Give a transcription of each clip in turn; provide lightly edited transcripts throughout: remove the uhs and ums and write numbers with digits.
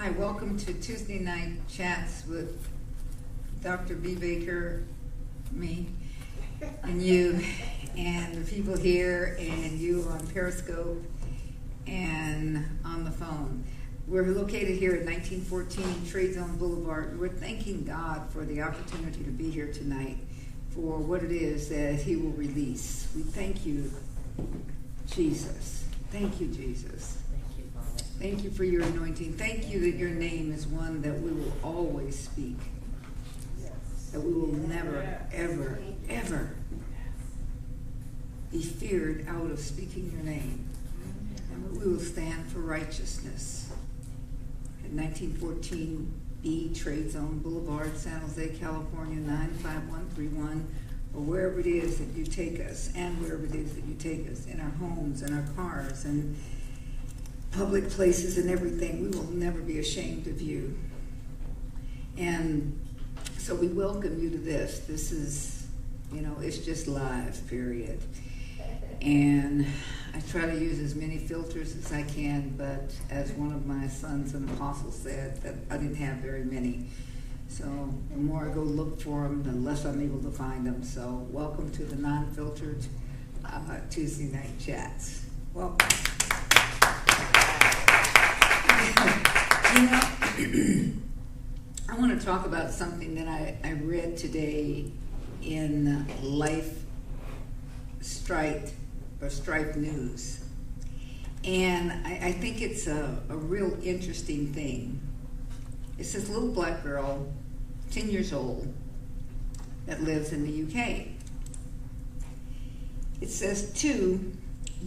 Hi, welcome to Tuesday Night Chats with Dr. B. Baker, me, and you, and the people here, and you on Periscope and on the phone. We're located here at 1914 Trade Zone Boulevard. We're thanking God for the opportunity to be here tonight for what it is that He will release. We thank you, Jesus. Thank you, Jesus. Thank you, Father. Thank you for your anointing. Thank you that your name is one that we will always speak. Yes. That we will never, ever, ever be feared out of speaking your name. And we will stand for righteousness. At 1914B Trade Zone Boulevard, San Jose, California, 95131, or wherever it is that you take us, and wherever it is that you take us, in our homes, in our cars, and public places and everything. We will never be ashamed of you. And so we welcome you to this. This is, you know, it's just live, period. And I try to use as many filters as I can, but as one of my sons, an apostle, said, that I didn't have very many. So the more I go look for them, the less I'm able to find them. So welcome to the non-filtered Tuesday Night Chats. Welcome. I want to talk about something that I read today in Life Strike or Stripe News, and I think it's a real interesting thing. It's this little black girl, 10 years old, that lives in the UK. It says 2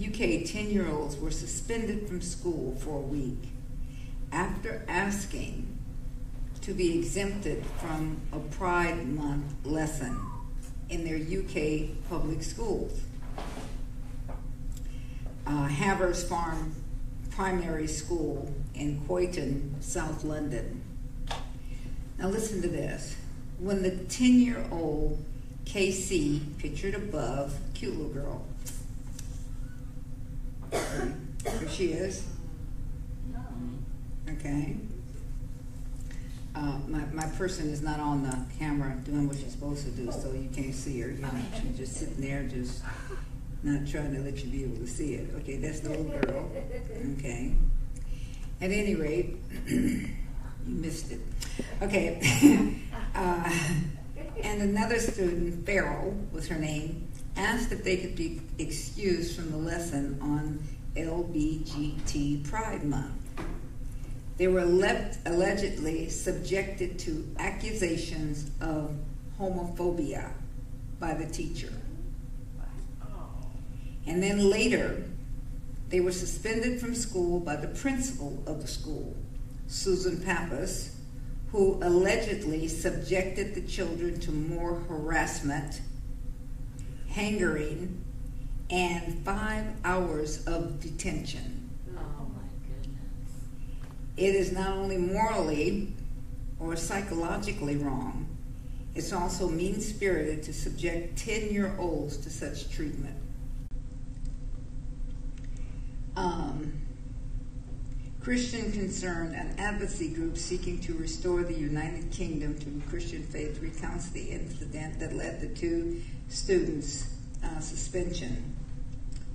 UK 10-year-olds were suspended from school for a week after asking to be exempted from a Pride Month lesson in their UK public schools. Havers Farm Primary School in Croydon, South London. Now listen to this. When the 10-year-old KC, pictured above, cute little girl, there she is. Okay. My person is not on the camera doing what she's supposed to do, so you can't see her. You know, she's just sitting there, just not trying to let you be able to see it. Okay, that's the little girl. Okay. At any rate, you missed it. Okay. And another student, Farrell was her name, asked if they could be excused from the lesson on LGBT Pride Month. They were allegedly subjected to accusations of homophobia by the teacher. And then later, they were suspended from school by the principal of the school, Susan Pappas, who allegedly subjected the children to more harassment, hanging, and 5 hours of detention. It is not only morally or psychologically wrong, it's also mean-spirited to subject 10-year-olds to such treatment. Christian Concern, an advocacy group seeking to restore the United Kingdom to Christian faith, recounts the incident that led to 2 students' suspension.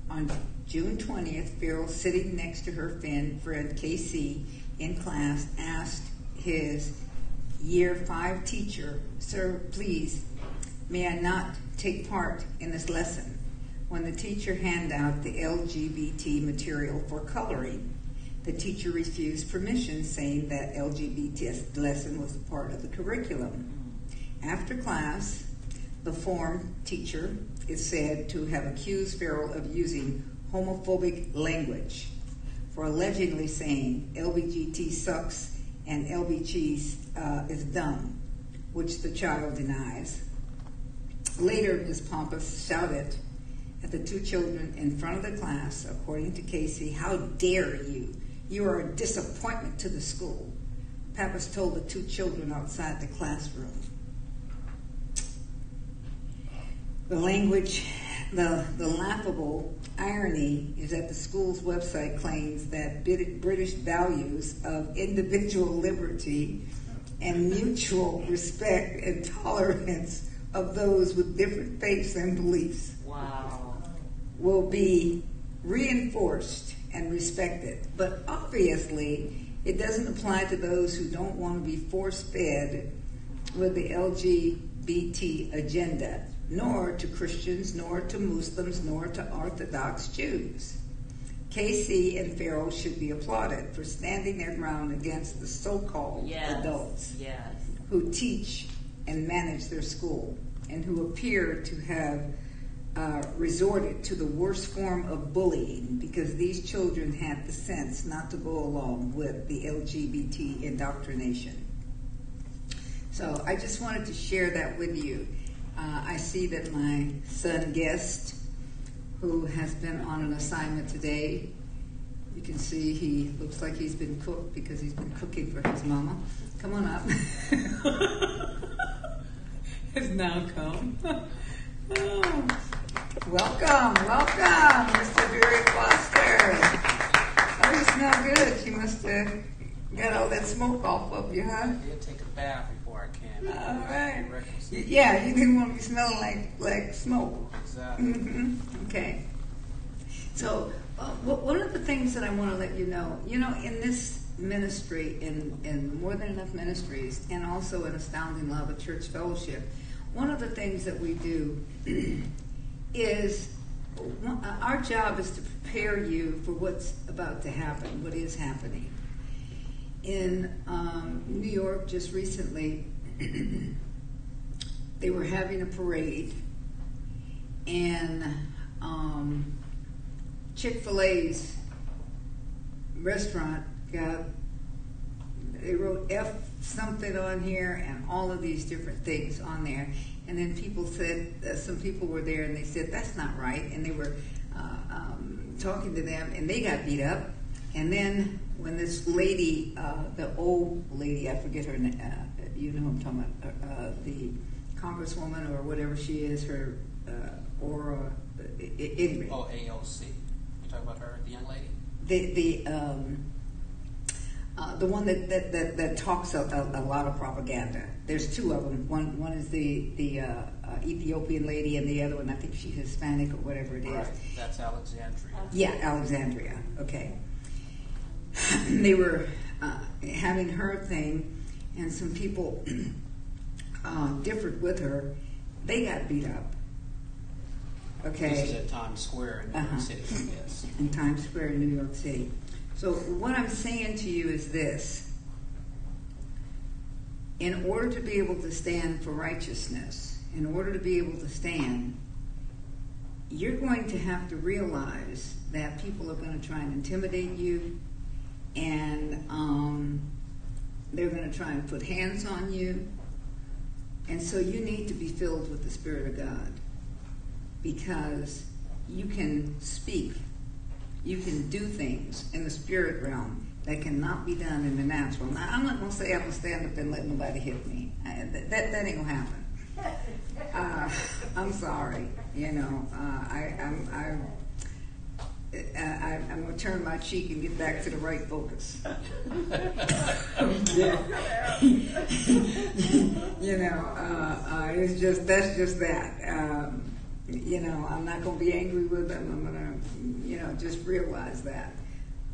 On June 20th, Farrell, sitting next to her friend KC, in class, asked his year 5 teacher, "Sir, please, may I not take part in this lesson?" When the teacher handed out the LGBT material for coloring, the teacher refused permission, saying that LGBT lesson was a part of the curriculum. After class, the form teacher is said to have accused Farrell of using homophobic language, for allegedly saying LGBT sucks and LBG's is dumb, which the child denies. Later, Ms. Pompas shouted at the 2 children in front of the class, according to Casey, "How dare you? You are a disappointment to the school." Pappas told the 2 children outside the classroom. The language The laughable irony is that the school's website claims that British values of individual liberty and mutual respect and tolerance of those with different faiths and beliefs will be reinforced and respected. But obviously, it doesn't apply to those who don't want to be force-fed with the LGBT agenda, nor to Christians, nor to Muslims, nor to Orthodox Jews. KC and Farrell should be applauded for standing their ground against the so-called adults who teach and manage their school and who appear to have resorted to the worst form of bullying, because these children have the sense not to go along with the LGBT indoctrination. So I just wanted to share that with you. I see that my son guest, who has been on an assignment today, you can see he looks like he's been cooked because he's been cooking for his mama. Come on up. Has now come. Oh. Welcome, welcome, Mr. Jerry Foster. Oh, you smell good. She must have got all that smoke off of you, huh? I did take a bath before I came. All right. Yeah, you didn't want to be smelling like smoke. Exactly. Mm-hmm. Okay. So one of the things that I want to let you know, in this ministry, in More Than Enough Ministries, and also in Astounding Love of Church Fellowship, one of the things that we do is our job is to prepare you for what's about to happen, what is happening. In New York just recently, they were having a parade, and Chick-fil-A's restaurant they wrote F something on here and all of these different things on there. And then people said, some people were there and they said, that's not right. And they were talking to them and they got beat up. And then when this lady, the old lady, I forget her name, you know who I'm talking about, the congresswoman or whatever she is, her Aura, anyway. Oh, AOC. You talking about her, the young lady? The one that talks a lot of propaganda. There's two of them. One is the Ethiopian lady, and the other one, I think she's Hispanic or whatever it is. Right. That's Alexandria. Yeah, Alexandria. Okay. They were having her thing, and some people differed with her. They got beat up. Okay. This is at Times Square in New York City. Yes. In Times Square in New York City. So what I'm saying to you is this. In order to be able to stand for righteousness, in order to be able to stand, you're going to have to realize that people are going to try and intimidate you, and they're going to try and put hands on you. And so you need to be filled with the Spirit of God, because you can speak. You can do things in the spirit realm that cannot be done in the natural. Now, I'm not going to say I'm going to stand up and let nobody hit me. That ain't going to happen. I'm sorry. You know, I'm going to turn my cheek and get back to the right focus. You know, it's just, that's just that. You know, I'm not going to be angry with them. I'm going to, you know, just realize that.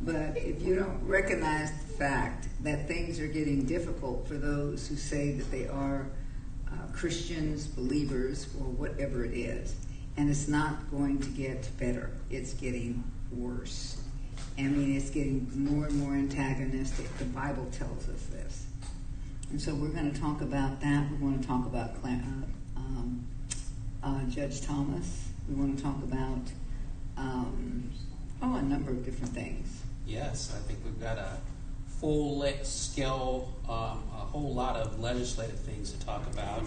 But if you don't recognize the fact that things are getting difficult for those who say that they are Christians, believers, or whatever it is, and it's not going to get better. It's getting worse. I mean, it's getting more and more antagonistic. The Bible tells us this. And so we're going to talk about that. We're going to talk about Judge Thomas. We want to talk about a number of different things. Yes, I think we've got a full scale, a whole lot of legislative things to talk about.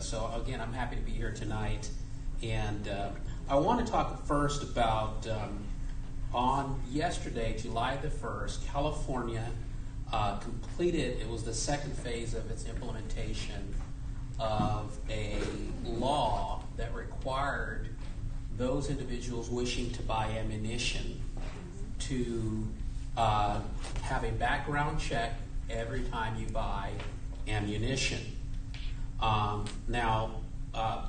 So again, I'm happy to be here tonight. And I want to talk first about on yesterday, July the 1st, California completed, it was the second phase of its implementation of a law that required those individuals wishing to buy ammunition to have a background check every time you buy ammunition.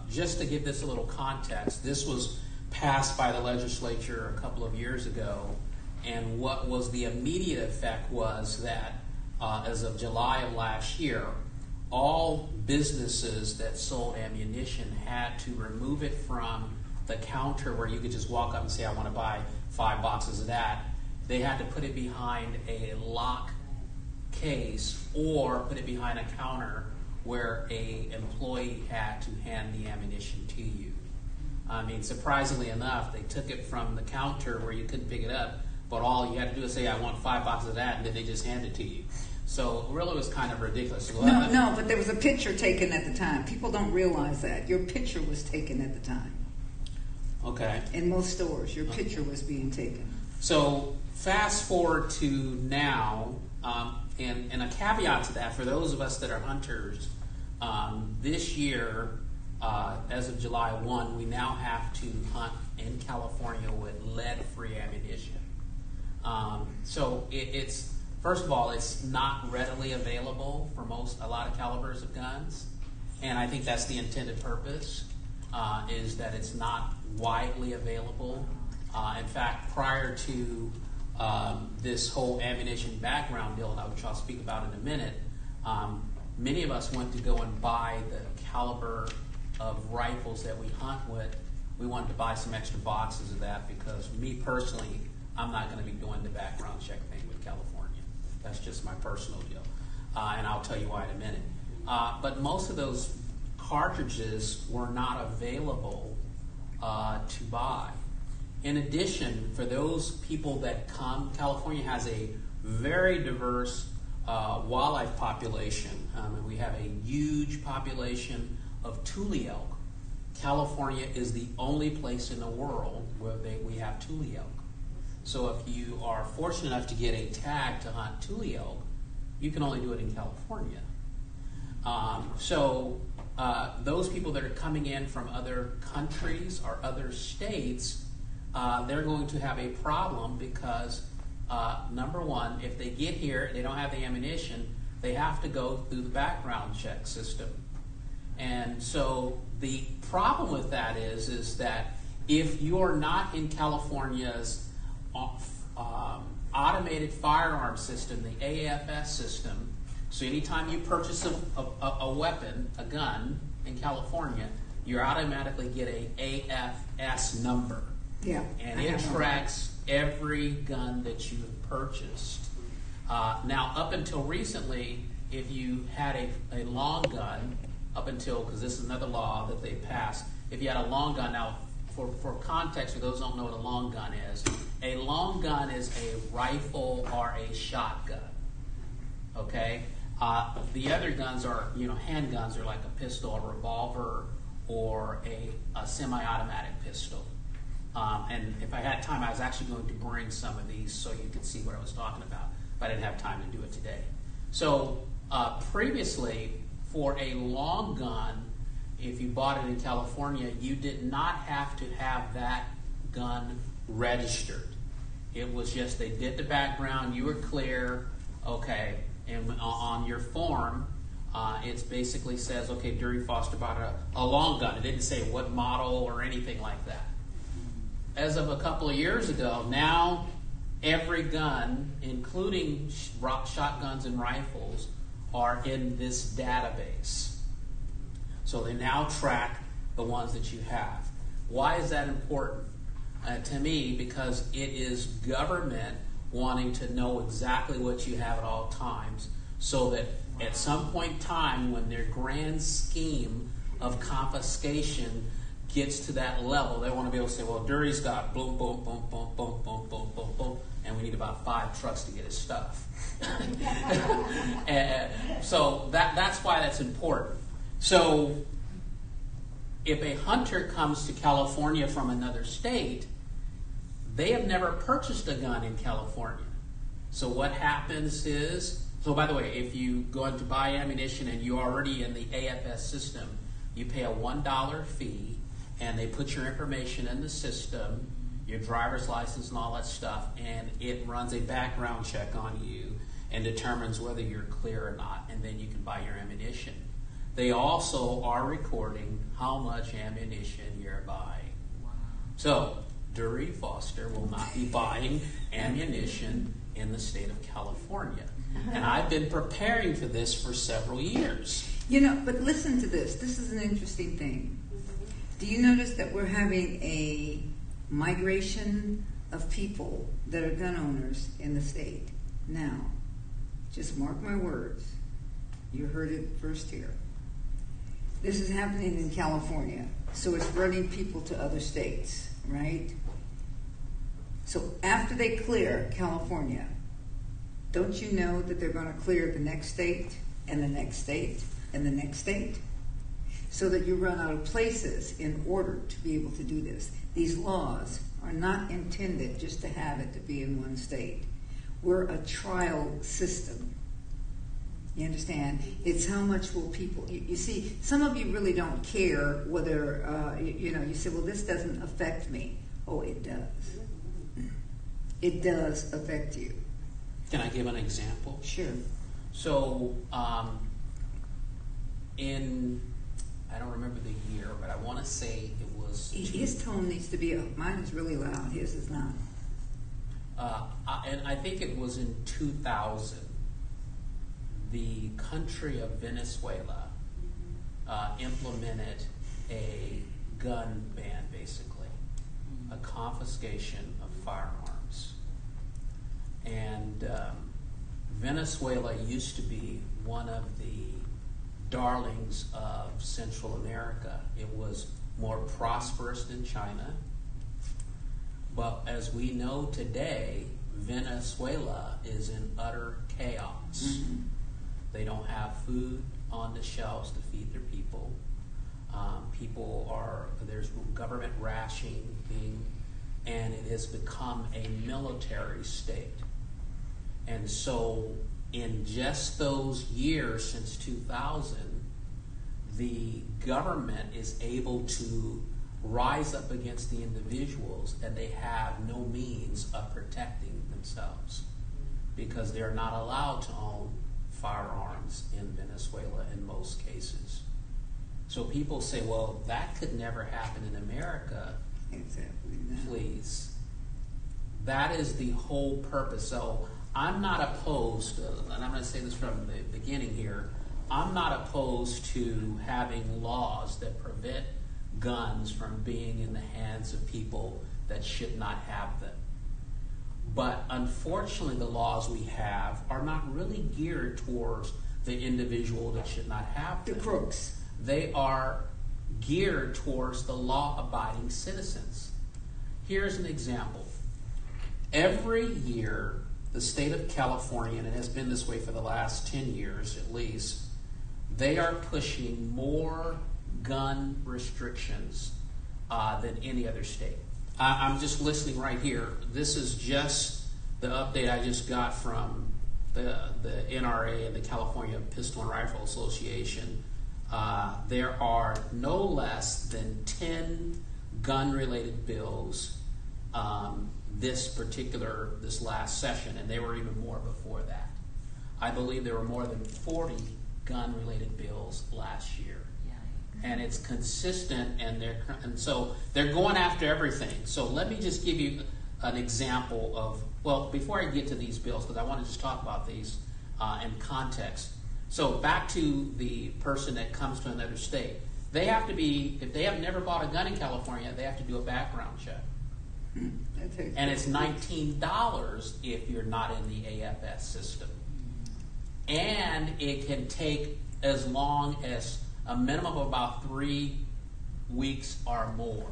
Just to give this a little context, this was passed by the legislature a couple of years ago, and what was the immediate effect was that as of July of last year, all businesses that sold ammunition had to remove it from the counter where you could just walk up and say, I want to buy 5 boxes of that. They had to put it behind a lock case or put it behind a counter where an employee had to hand the ammunition to you. I mean, surprisingly enough, they took it from the counter where you couldn't pick it up, but all you had to do is say, I want 5 boxes of that, and then they just hand it to you. So really it was kind of ridiculous. No, but there was a picture taken at the time. People don't realize that. Your picture was taken at the time. Okay. In most stores, your picture was being taken. So fast forward to now, and a caveat to that, for those of us that are hunters, this year, as of July 1, we now have to hunt in California with lead-free ammunition. So it's first of all, it's not readily available for a lot of calibers of guns, and I think that's the intended purpose, is that it's not widely available. In fact, prior to this whole ammunition background deal, which I'll speak about in a minute, many of us went to go and buy the caliber of rifles that we hunt with. We wanted to buy some extra boxes of that because, me personally, I'm not going to be doing the background check thing with California. That's just my personal deal, and I'll tell you why in a minute. But most of those cartridges were not available to buy. In addition, for those people that come, California has a very diverse wildlife population. And we have a huge population of tule elk. California is the only place in the world where we have tule elk. So if you are fortunate enough to get a tag to hunt tule elk, you can only do it in California. Those people that are coming in from other countries or other states, they're going to have a problem because, number one, if they get here and they don't have the ammunition, they have to go through the background check system. And so the problem with that is that if you're not in California's automated firearm system, the AFS system, so anytime you purchase a weapon, a gun, in California, you automatically get a AFS number. Yeah, and it tracks every gun that you have purchased. Up until recently, if you had a long gun, because this is another law that they passed, if you had a long gun, now for context, for those who don't know what a long gun is a rifle or a shotgun, okay? The other guns are, handguns are like a pistol, a revolver, or a semi-automatic pistol. And if I had time, I was actually going to bring some of these so you could see what I was talking about, but I didn't have time to do it today. So previously, for a long gun, if you bought it in California, you did not have to have that gun registered. It was just they did the background, you were clear, okay, and on your form, it basically says, okay, Dury Foster bought a long gun. It didn't say what model or anything like that. As of a couple of years ago, now every gun, including shotguns and rifles, are in this database. So they now track the ones that you have. Why is that important? To me, because it is government wanting to know exactly what you have at all times, so that at some point in time, when their grand scheme of confiscation gets to that level, they want to be able to say, well, Dury's got boom, boom, boom, boom, boom, boom, boom, boom, boom, and we need about 5 trucks to get his stuff. So that's why that's important. So if a hunter comes to California from another state, they have never purchased a gun in California. So what happens is, so by the way, if you go out to buy ammunition and you're already in the AFS system, you pay a $1 fee, and they put your information in the system, your driver's license and all that stuff, and it runs a background check on you and determines whether you're clear or not, and then you can buy your ammunition. They also are recording how much ammunition you're buying. Wow. So, Dury Foster will not be buying ammunition in the state of California. And I've been preparing for this for several years. You know, but listen to this. This is an interesting thing. Do you notice that we're having a migration of people that are gun owners in the state? Now, just mark my words. You heard it first here. This is happening in California. So it's running people to other states, right? So after they clear California, don't you know that they're going to clear the next state and the next state and the next state? So that you run out of places in order to be able to do this. These laws are not intended just to have it to be in one state. We're a trial system. You understand? It's how much will people... You see, some of you really don't care whether... you say, well, this doesn't affect me. Oh, it does. It does affect you. Can I give an example? Sure. So, I don't remember the year, but I want to say it was... His tone needs to be up. Mine is really loud. His is not. And I think it was in 2000. The country of Venezuela implemented a gun ban, basically. A confiscation of firearms. And Venezuela used to be one of the darlings of Central America. It was more prosperous than China. But as we know today, Venezuela is in utter chaos. Mm-hmm. They don't have food on the shelves to feed their people. There's government rationing, and it has become a military state. And so, in just those years since 2000, the government is able to rise up against the individuals, and they have no means of protecting themselves because they're not allowed to own firearms in Venezuela in most cases. So people say, well, that could never happen in America. Exactly. Please. That is the whole purpose. So I'm not opposed, and I'm going to say this from the beginning here, I'm not opposed to having laws that prevent guns from being in the hands of people that should not have them. But unfortunately, the laws we have are not really geared towards the individual that should not have them. The crooks. They are geared towards the law-abiding citizens. Here's an example. Every year, the state of California, and it has been this way for the last 10 years at least, they are pushing more gun restrictions than any other state. I'm just listening right here. This is just the update I just got from the NRA and the California Pistol and Rifle Association. There are no less than 10 gun-related bills this last session, and there were even more before that. I believe there were more than 40 gun-related bills last year. And it's consistent, and so they're going after everything. So let me just give you an example of, well, before I get to these bills, because I want to just talk about these in context. So back to the person that comes to another state. They have to be, if they have never bought a gun in California, they have to do a background check. And it's $19 if you're not in the AFS system. And it can take as long as a minimum of about 3 weeks or more.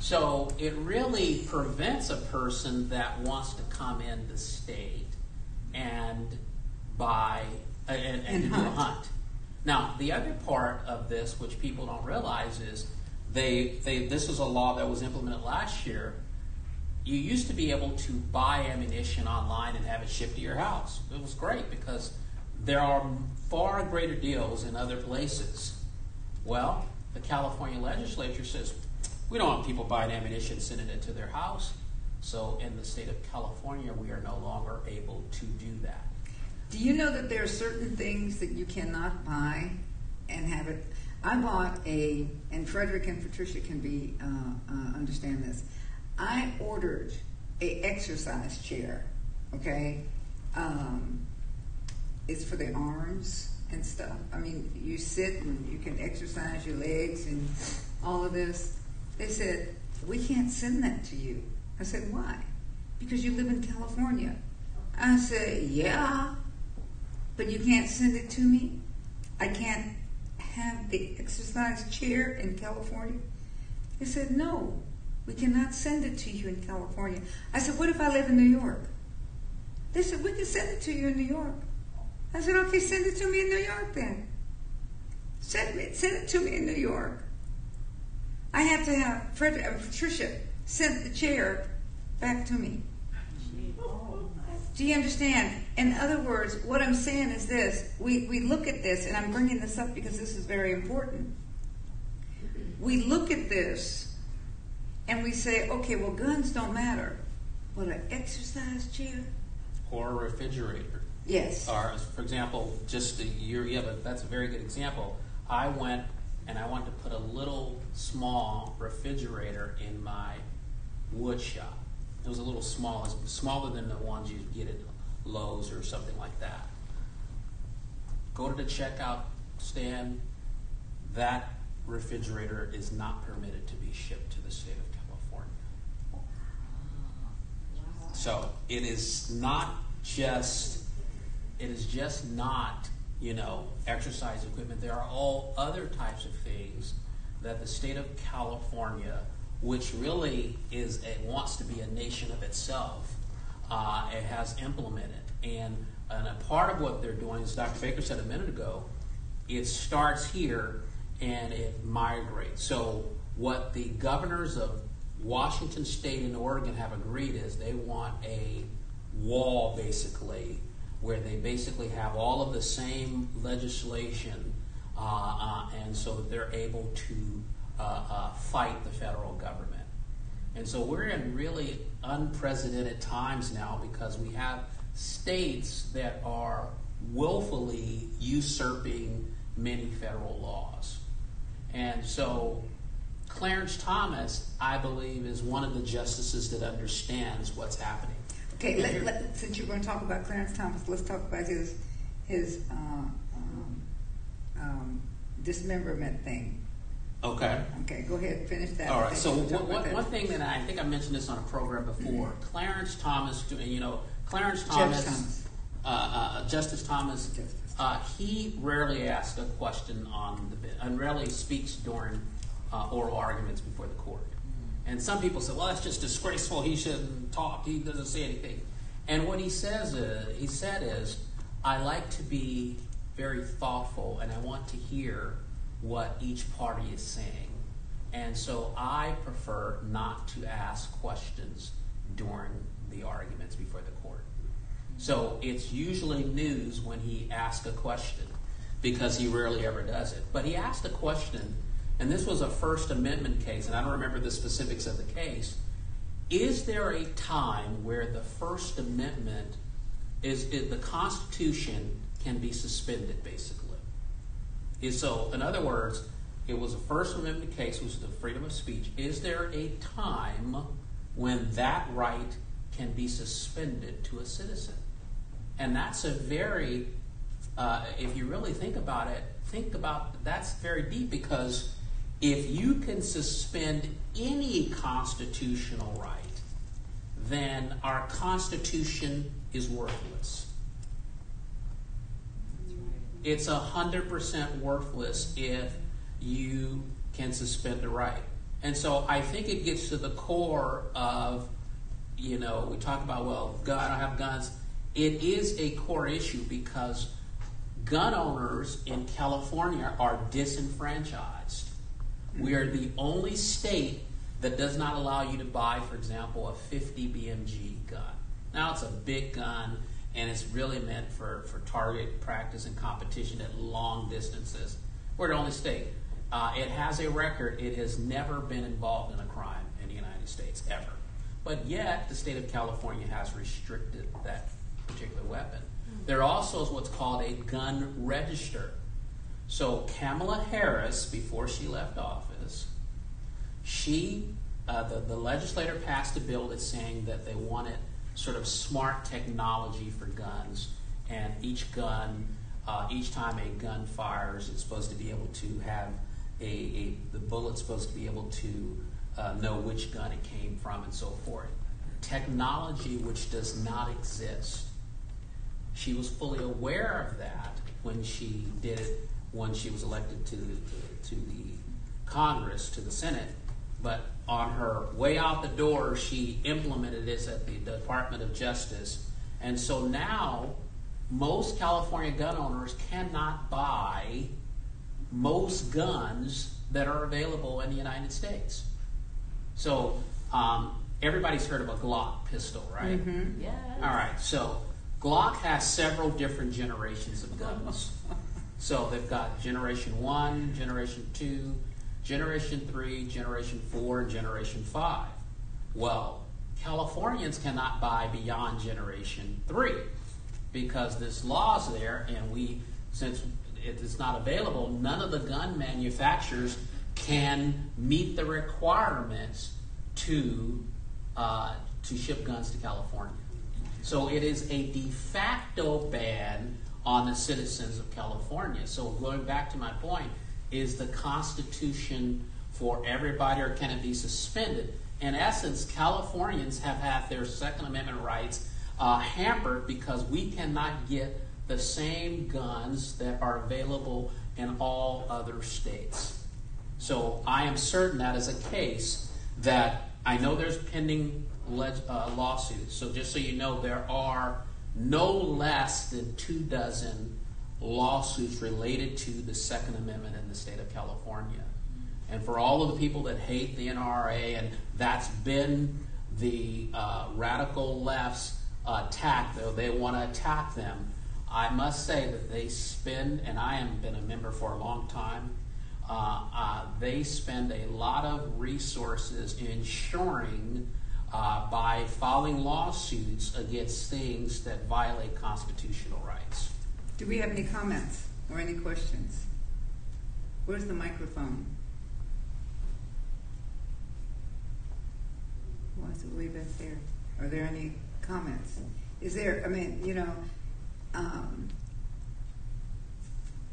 So it really prevents a person that wants to come in the state and do a hunt. Now, the other part of this, which people don't realize, is this is a law that was implemented last year. You used to be able to buy ammunition online and have it shipped to your house. It was great because there are far greater deals in other places. Well, the California legislature says, we don't want people buying ammunition sending it to their house. So in the state of California, we are no longer able to do that. Do you know that there are certain things that you cannot buy and have it? I bought a, and Frederick and Patricia can be understand this. I ordered a exercise chair, okay? It's for the arms and stuff. I mean, you sit and you can exercise your legs and all of this. They said, we can't send that to you. I said, why? Because you live in California. I said, yeah, but you can't send it to me? I can't have the exercise chair in California? They said, no, we cannot send it to you in California. I said, what if I live in New York? They said, we can send it to you in New York. I said, okay, send it to me in New York then. Send it to me in New York. I had to have Patricia sent the chair back to me. Do you understand? In other words, what I'm saying is this. We look at this, and I'm bringing this up because this is very important. We look at this, and we say, okay, well, guns don't matter. What, an exercise chair? Or a refrigerator. Yes. Or, for example, just a year, yeah, but that's a very good example. I went and I wanted to put a little small refrigerator in my wood shop. It was a little small, smaller than the ones you'd get at Lowe's or something like that. Go to the checkout stand. That refrigerator is not permitted to be shipped to the state of California. Wow. So it is just not, you know, exercise equipment. There are all other types of things that the state of California, which really is wants to be a nation of itself, it has implemented. And a part of what they're doing, as Dr. Baker said a minute ago, it starts here and it migrates. So what the governors of Washington State and Oregon have agreed is they want a wall, basically, where they basically have all of the same legislation, and so that they're able to fight the federal government. And so we're in really unprecedented times now because we have states that are willfully usurping many federal laws. And so Clarence Thomas, I believe, is one of the justices that understands what's happening. Okay, since you're going to talk about Clarence Thomas, let's talk about his dismemberment thing. Okay. Okay, go ahead, finish that. All right, so one thing that I think I mentioned this on a program before, mm-hmm. Justice Thomas, he rarely asks a question and rarely speaks during oral arguments before the court. Mm-hmm. And some people say, well, that's just disgraceful, he shouldn't talk, he doesn't say anything. And what he says, he said, I like to be very thoughtful and I want to hear what each party is saying. And so I prefer not to ask questions during the arguments before the court. So it's usually news when he asks a question because he rarely ever does it. But he asked a question, and this was a First Amendment case, and I don't remember the specifics of the case. Is there a time where the First Amendment, is the Constitution can be suspended, basically? So, in other words, it was a First Amendment case, which is the freedom of speech. Is there a time when that right can be suspended to a citizen? And that's a very, if you really think about that's very deep, because if you can suspend any constitutional right, then our Constitution is worthless. It's 100% worthless if you can suspend a right. And so I think it gets to the core of, you know, we talk about, well, I don't have guns. It is a core issue because gun owners in California are disenfranchised. We are the only state that does not allow you to buy, for example, a 50 BMG gun. Now it's a big gun, and it's really meant for target practice and competition at long distances. We're the only state. It has a record. It has never been involved in a crime in the United States, ever. But yet, the state of California has restricted that particular weapon. There also is what's called a gun register. So Kamala Harris, before she left office, the legislator passed a bill that's saying that they wanted sort of smart technology for guns, and each gun, each time a gun fires, it's supposed to be able to have the bullet's supposed to be able to know which gun it came from and so forth. Technology which does not exist. She was fully aware of that when she did it, when she was elected to the Congress, to the Senate. But on her way out the door, she implemented this at the Department of Justice. And so now, most California gun owners cannot buy most guns that are available in the United States. So everybody's heard of a Glock pistol, right? Mm-hmm. Yeah. All right, so Glock has several different generations of guns. So they've got Generation 1, Generation 2, Generation 3, Generation 4, and Generation 5. Well, Californians cannot buy beyond Generation 3 because this law's there, and since it's not available, none of the gun manufacturers can meet the requirements to ship guns to California. So it is a de facto ban on the citizens of California. So going back to my point, is the Constitution for everybody, or can it be suspended? In essence, Californians have had their Second Amendment rights hampered because we cannot get the same guns that are available in all other states. So I am certain that is a case that I know there's pending lawsuits. So just so you know, there are no less than 24 lawsuits related to the Second Amendment in the state of California. And for all of the people that hate the NRA, and that's been the radical left's attack, though they want to attack them, I must say that they spend, and I have been a member for a long time, they spend a lot of resources ensuring by filing lawsuits against things that violate constitutional rights. Do we have any comments or any questions? Where's the microphone? Why is it way back there? Are there any comments? Is there, I mean, you know,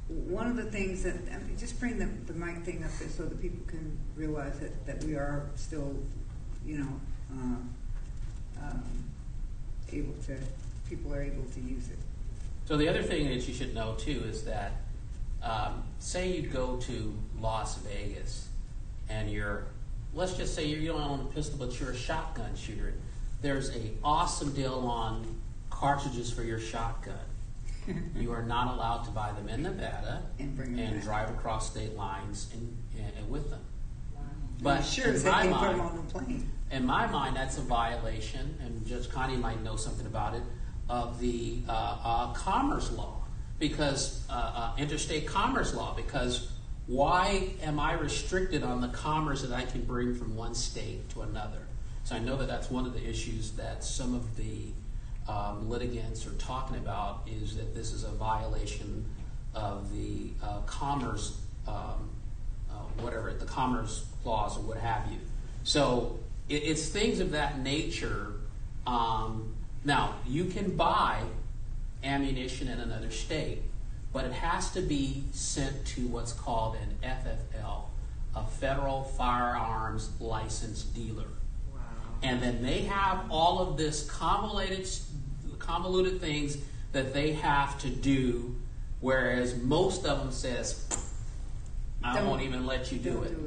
one of the things that, I mean, just bring the mic thing up there so that people can realize that we are still, you know, people are able to use it. So the other thing that you should know, too, is that say you go to Las Vegas and let's just say you don't own a pistol, but you're a shotgun shooter. There's an awesome deal on cartridges for your shotgun. You are not allowed to buy them in Nevada and drive across state lines and with them. Wow. But I'm sure they can put them on the plane. In my mind, that's a violation, and Judge Connie might know something about it, of the commerce law, because interstate commerce law, because why am I restricted on the commerce that I can bring from one state to another? So I know that that's one of the issues that some of the litigants are talking about, is that this is a violation of the commerce, the commerce clause or what have you. So it's things of that nature. Now, you can buy ammunition in another state, but it has to be sent to what's called an FFL, a Federal Firearms Licensed Dealer. Wow. And then they have all of this convoluted things that they have to do, whereas most of them says, I won't even let you do it.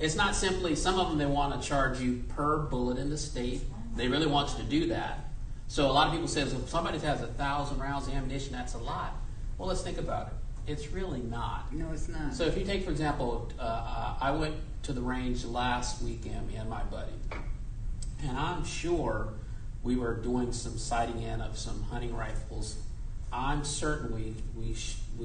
It's not simply, some of them they want to charge you per bullet in the state. They really want you to do that. So a lot of people say, if somebody has 1,000 rounds of ammunition, that's a lot. Well, let's think about it. It's really not. No, it's not. So if you take, for example, I went to the range last weekend, me and my buddy, and I'm sure we were doing some sighting in of some hunting rifles I'm certain we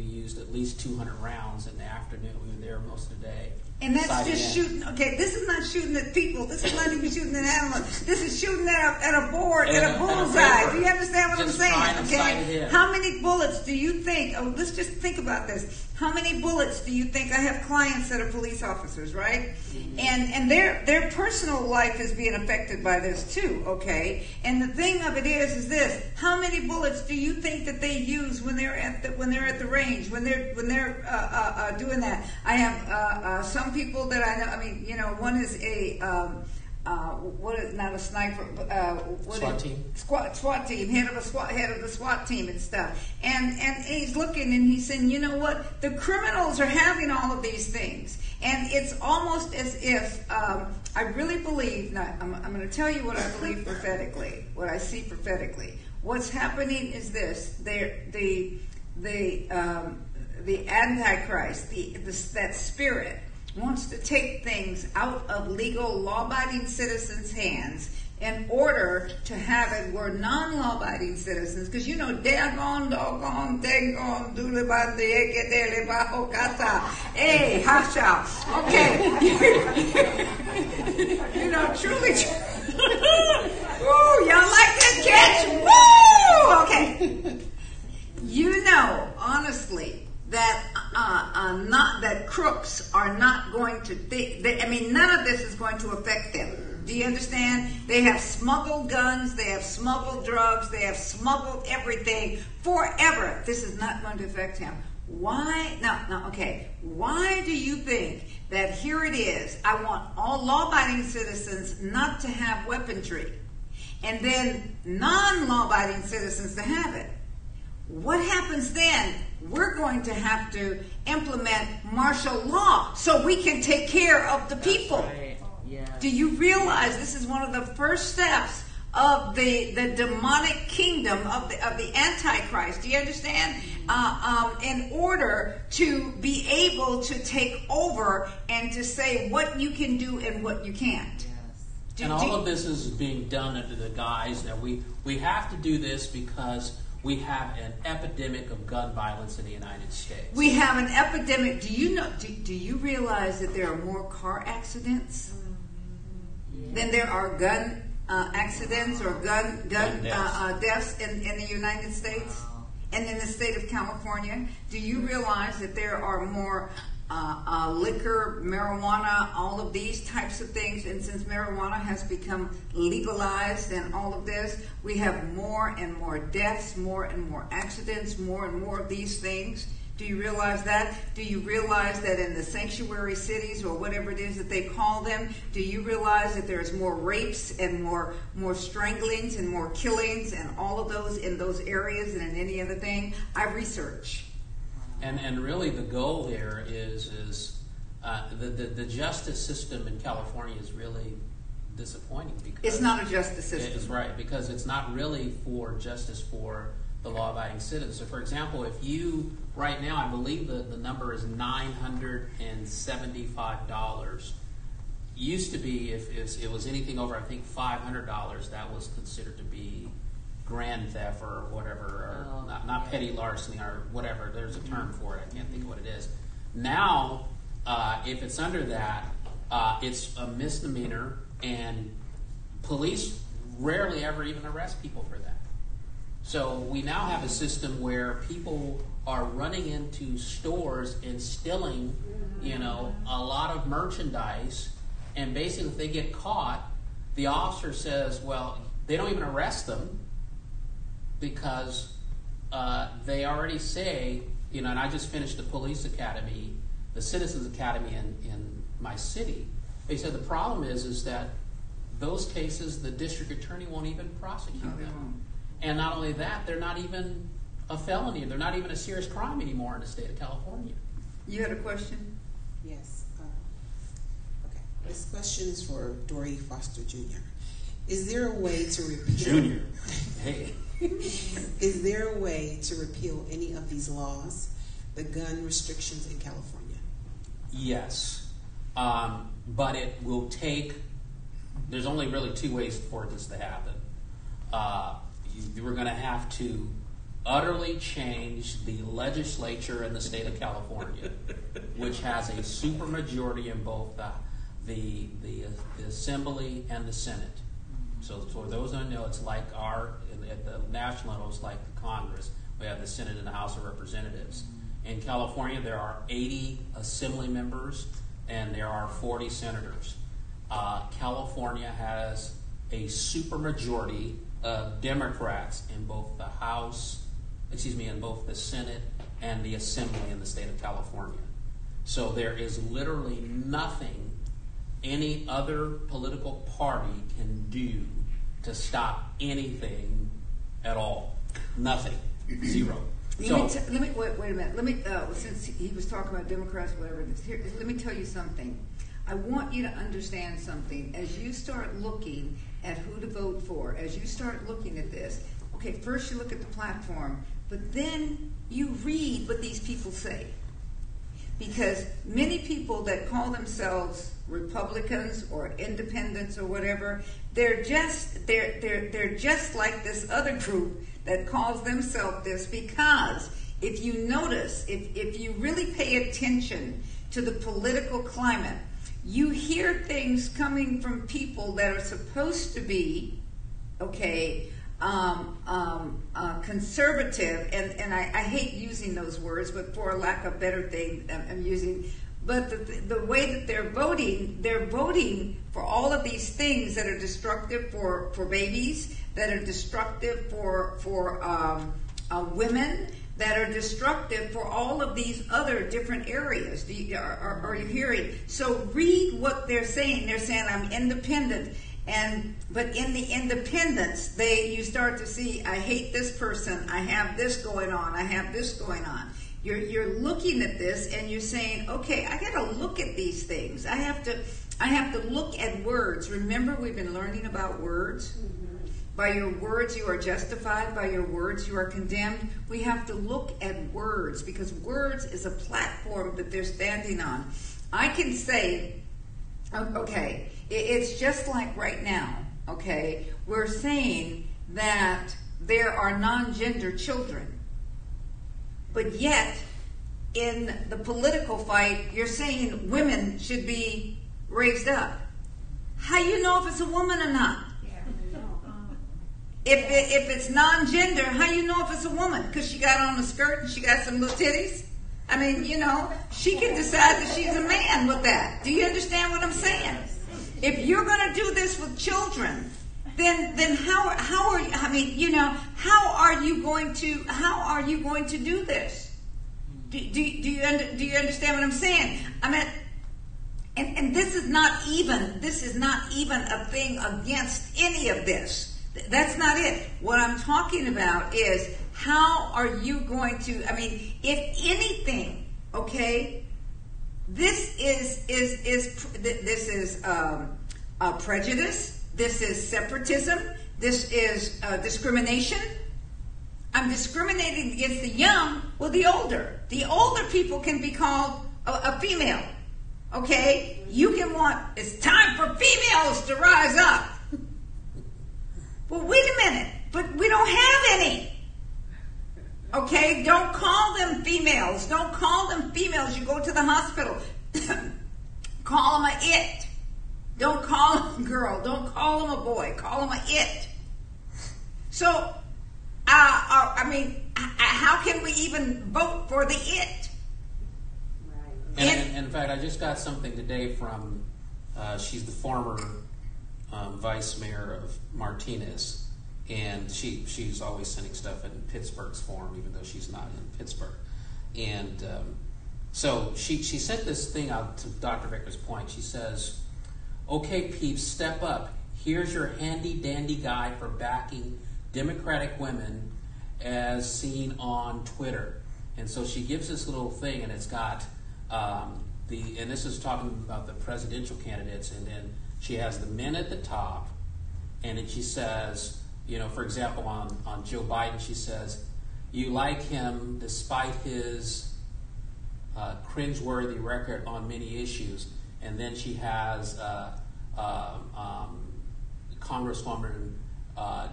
used at least 200 rounds in the afternoon. We were there most of the day. And that's just shooting. Okay, this is not shooting at people. This is not even shooting at animals. This is shooting at a board, at a bullseye. Do you understand what I'm saying? Okay. How many bullets do you think? Oh, let's just think about this. How many bullets do you think? I have clients that are police officers, right? Mm-hmm. And their personal life is being affected by this too, okay? And the thing of it is this: how many bullets do you think that they use when they're at the range, when they're doing that? I have some people that I know. I mean, you know, one is a what is not a sniper? SWAT team, head of the SWAT team and stuff. And he's looking and he's saying, you know what? The criminals are having all of these things, and it's almost as if I really believe. Now, I'm going to tell you what I believe prophetically, what I see prophetically. What's happening is this: the Antichrist, that spirit, wants to take things out of legal, law-abiding citizens' hands in order to have it where non-law-abiding citizens, because you know, dagon, dogon, dagon, doolibad, deekedelibaho, kata, eh, hasha. Okay. You know, truly. Ooh, y'all like that catch? Woo! Okay. You know, honestly, that not that crooks are not going to think. I mean, none of this is going to affect them. Do you understand? They have smuggled guns, they have smuggled drugs, they have smuggled everything forever. This is not going to affect him. Why? No. Okay. Why do you think that here it is? I want all law-abiding citizens not to have weaponry, and then non-law-abiding citizens to have it. What happens then? We're going to have to implement martial law so we can take care of the people. Right. Yeah. Do you realize this is one of the first steps of the demonic kingdom of the Antichrist? Do you understand? In order to be able to take over and to say what you can do and what you can't. Yes. All of this is being done under the guise that we have to do this because we have an epidemic of gun violence in the United States. We have an epidemic. Do you know? Do you realize that there are more car accidents than there are gun accidents or gun deaths in the United States? Wow. And in the state of California? Do you realize that there are more liquor, marijuana, all of these types of things, and since marijuana has become legalized and all of this, we have more and more deaths, more and more accidents, more and more of these things. Do you realize that? Do you realize that in the sanctuary cities or whatever it is that they call them, do you realize that there's more rapes and more stranglings and more killings and all of those in those areas than in any other thing? I research. And really the goal there is the justice system in California is really disappointing. Because it's not a justice system. It's right, because it's not really for justice for the law-abiding citizens. So for example, if you, right now, I believe the number is $975. Used to be, if it was anything over, I think, $500, that was considered to be grand theft or whatever, or not petty larceny or whatever. There's a term for it. I can't think of what it is. Now, if it's under that, it's a misdemeanor, and police rarely ever even arrest people for that. So we now have a system where people are running into stores and stealing, you know, a lot of merchandise, and basically if they get caught, the officer says, well, they don't even arrest them, because they already say, you know, and I just finished the police academy, the Citizens Academy in my city. They said the problem is that those cases, the district attorney won't even prosecute them. And not only that, they're not even a felony. They're not even a serious crime anymore in the state of California. You had a question? Yes. Okay. This question is for Dory Foster, Jr. Is there a way to repeal... Junior. Hey. Is there a way to repeal any of these laws, the gun restrictions in California? Yes, but it will take, there's only really two ways for this to happen. We're going to have to utterly changed the legislature in the state of California, which has a supermajority in both the Assembly and the Senate. So for those who know, it's like at the national level, it's like the Congress. We have the Senate and the House of Representatives. In California, there are 80 Assembly members and there are 40 senators. California has a supermajority of Democrats in both the in both the Senate and the Assembly in the state of California. So there is literally nothing any other political party can do to stop anything at all. Nothing. Zero. Let me wait a minute. Since he was talking about Democrats, whatever it is, let me tell you something. I want you to understand something. As you start looking at who to vote for, as you start looking at this, okay, first you look at the platform, but then you read what these people say. Because many people that call themselves Republicans or independents or whatever, they're just like this other group that calls themselves this. Because if you notice, if you really pay attention to the political climate, you hear things coming from people that are supposed to be, conservative, and I hate using those words, but for lack of better thing, I'm using. But the way that they're voting for all of these things that are destructive for babies, that are destructive for women, that are destructive for all of these other different areas. Are you hearing? So read what they're saying. They're saying I'm independent, but in the independence, you start to see I hate this person. I have this going on. I have this going on. You're looking at this and you're saying, okay, I got to look at these things. I have to look at words. Remember, we've been learning about words. By your words you are justified, by your words you are condemned. We have to look at words because words is a platform that they're standing on. I can say, okay, it's just like right now, okay, we're saying that there are non-gender children. But yet, in the political fight, you're saying women should be raised up. How do you know if it's a woman or not? If it's non-gender, how do you know if it's a woman? Because she got on a skirt and she got some little titties? I mean, she can decide that she's a man with that. Do you understand what I'm saying? If you're going to do this with children, then how are you going to do this? Do you understand what I'm saying? I mean, and this is not even a thing against any of this. That's not it. What I'm talking about is how are you going to, I mean, if anything, okay, this is prejudice, this is separatism, this is discrimination. I'm discriminating against the young, well, the older. The older people can be called a female, okay? You can want, it's time for females to rise up. Well, wait a minute, but we don't have any. Okay, don't call them females. Don't call them females. You go to the hospital. Call them a it. Don't call them a girl. Don't call them a boy. Call them a it. So, how can we even vote for the it? Right. And in fact, I just got something today from, she's the former vice mayor of Martinez, and she's always sending stuff in Pittsburgh's form, even though she's not in Pittsburgh. And so she sent this thing out to Dr. Vickers' point. She says, okay, peeps, step up. Here's your handy-dandy guide for backing Democratic women as seen on Twitter. And so she gives this little thing, and it's got and this is talking about the presidential candidates, and then she has the men at the top, and then she says, for example, on Joe Biden, she says, you like him despite his cringeworthy record on many issues. And then she has Congresswoman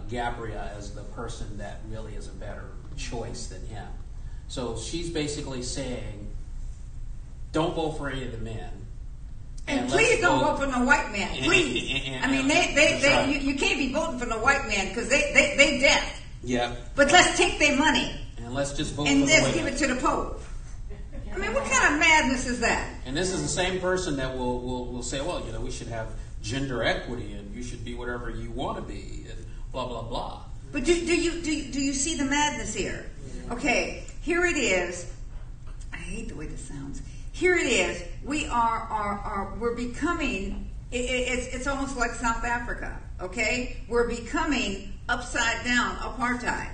Gabrielle as the person that really is a better choice than him. So she's basically saying, don't vote for any of the men. And please don't vote for no white man, please. You can't be voting for no white man because they death. Yeah. But let's take their money. And let's just vote for the white man. And let's give it to the Pope. I mean, what kind of madness is that? And this is the same person that will say, well, you know, we should have gender equity and you should be whatever you want to be and blah, blah, blah. But do you see the madness here? Okay, here it is. I hate the way this sounds. Here it is. We are becoming, it's almost like South Africa, okay? We're becoming upside down apartheid.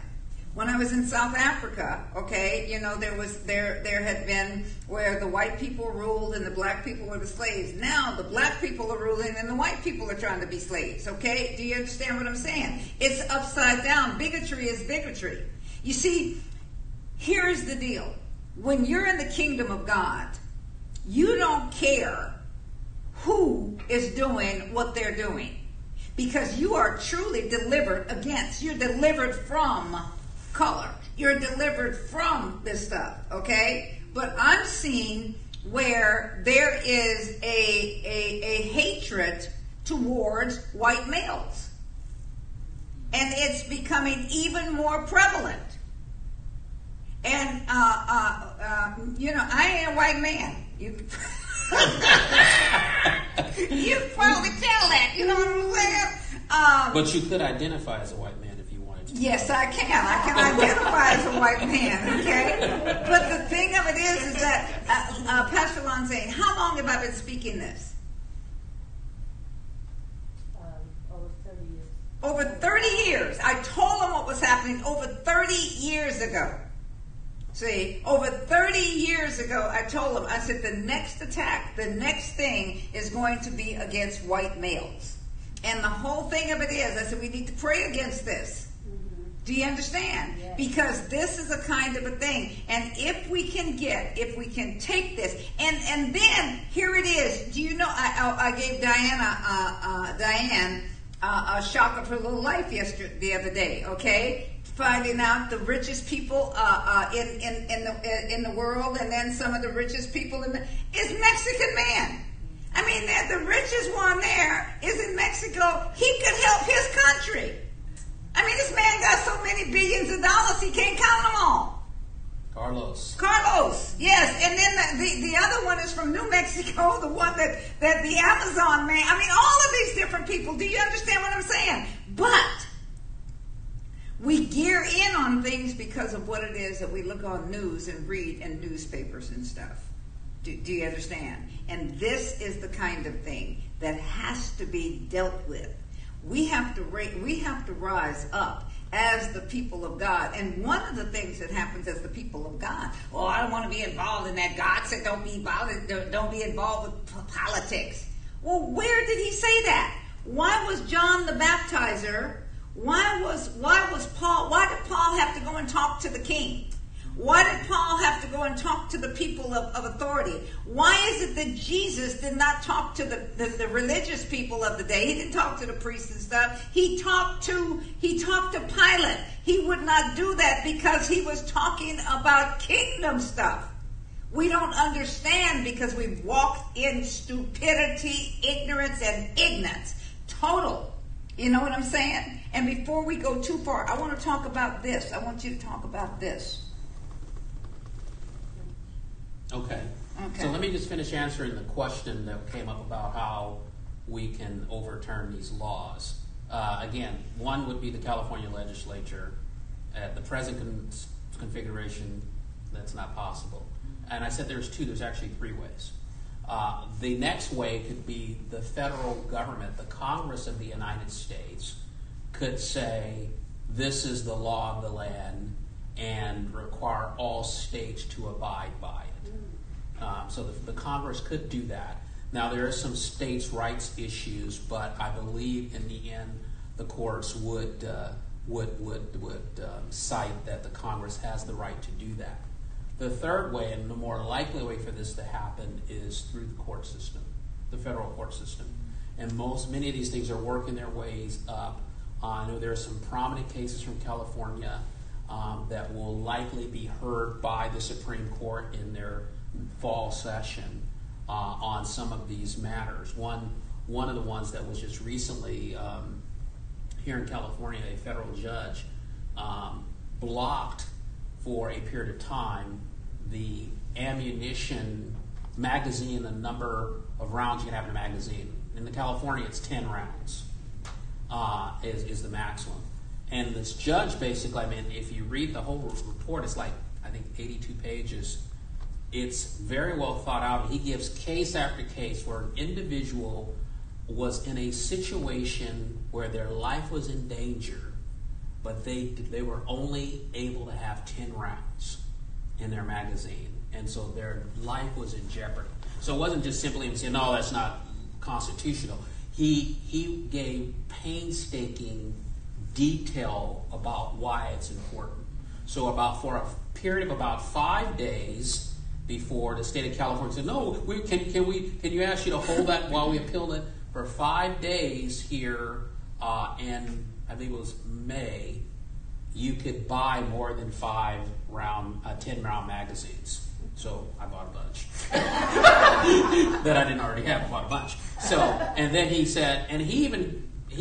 When I was in South Africa, okay, you know, there had been where the white people ruled and the black people were the slaves. Now the black people are ruling and the white people are trying to be slaves, okay? Do you understand what I'm saying? It's upside down. Bigotry is bigotry. You see, here is the deal. When you're in the kingdom of God, you don't care who is doing what they're doing because you are truly delivered against. You're delivered from color. You're delivered from this stuff, okay? But I'm seeing where there is a hatred towards white males. And it's becoming even more prevalent. And, you know, I ain't a white man. You can probably tell that, you know what I'm saying? But you could identify as a white man if you wanted to. Yes, I can. I can identify as a white man, okay? But the thing of it is that Pastor Lon saying, how long have I been speaking this? Over 30 years. I told them what was happening over 30 years ago. See, over 30 years ago, I told them, I said, the next attack, the next thing is going to be against white males. And the whole thing of it is, I said, we need to pray against this. Mm-hmm. Do you understand? Yes. Because this is a kind of a thing. And if we can take this, and then here it is. Do you know, I gave Diana, a shock of her little life the other day, okay? Finding out the richest people in the world, and then some of the richest people is Mexican man. I mean, the richest one there is in Mexico. He could help his country. I mean, this man got so many billions of dollars, he can't count them all. Carlos, yes. And then the other one is from New Mexico, the one that the Amazon man. I mean, all of these different people. Do you understand what I'm saying? But we gear in on things because of what it is that we look on news and read and newspapers and stuff. Do you understand? And this is the kind of thing that has to be dealt with. We have to rise up as the people of God. And one of the things that happens as the people of God, oh, I don't want to be involved in that. God said don't be involved with politics. Well, where did he say that? Why was John the Baptizer? Why did Paul have to go and talk to the king? Why did Paul have to go and talk to the people of authority? Why is it that Jesus did not talk to the religious people of the day? He didn't talk to the priests and stuff. He talked to Pilate. He would not do that because he was talking about kingdom stuff. We don't understand because we've walked in stupidity, ignorance, and ignorance. Total. You know what I'm saying? And before we go too far, I want to talk about this. I want you to talk about this. Okay. So let me just finish answering the question that came up about how we can overturn these laws. Again, one would be the California legislature. At the present configuration, that's not possible. And I said there's two. There's actually three ways. The next way could be the federal government, the Congress of the United States, could say this is the law of the land and require all states to abide by it. So the Congress could do that. Now there are some states' rights issues, but I believe in the end the courts would cite that the Congress has the right to do that. The third way, and the more likely way for this to happen, is through the court system, the federal court system, and many of these things are working their ways up. I know there are some prominent cases from California that will likely be heard by the Supreme Court in their fall session on some of these matters. One of the ones that was just recently here in California, a federal judge blocked for a period of time the ammunition magazine, the number of rounds you can have in a magazine. In the California, it's 10 rounds is the maximum. And this judge basically, I mean, if you read the whole report, it's like, I think, 82 pages. It's very well thought out. He gives case after case where an individual was in a situation where their life was in danger, but they were only able to have 10 rounds in their magazine. And so their life was in jeopardy. So it wasn't just simply him saying, no, that's not constitutional. He gave painstaking detail about why it's important. So about for a period of about 5 days before the state of California said, no, can you ask you to hold that while we appeal it for 5 days here in, I think it was May, you could buy more than 10-round magazines. So I bought a bunch that I didn't already have. I bought a bunch. So, and then he said, and he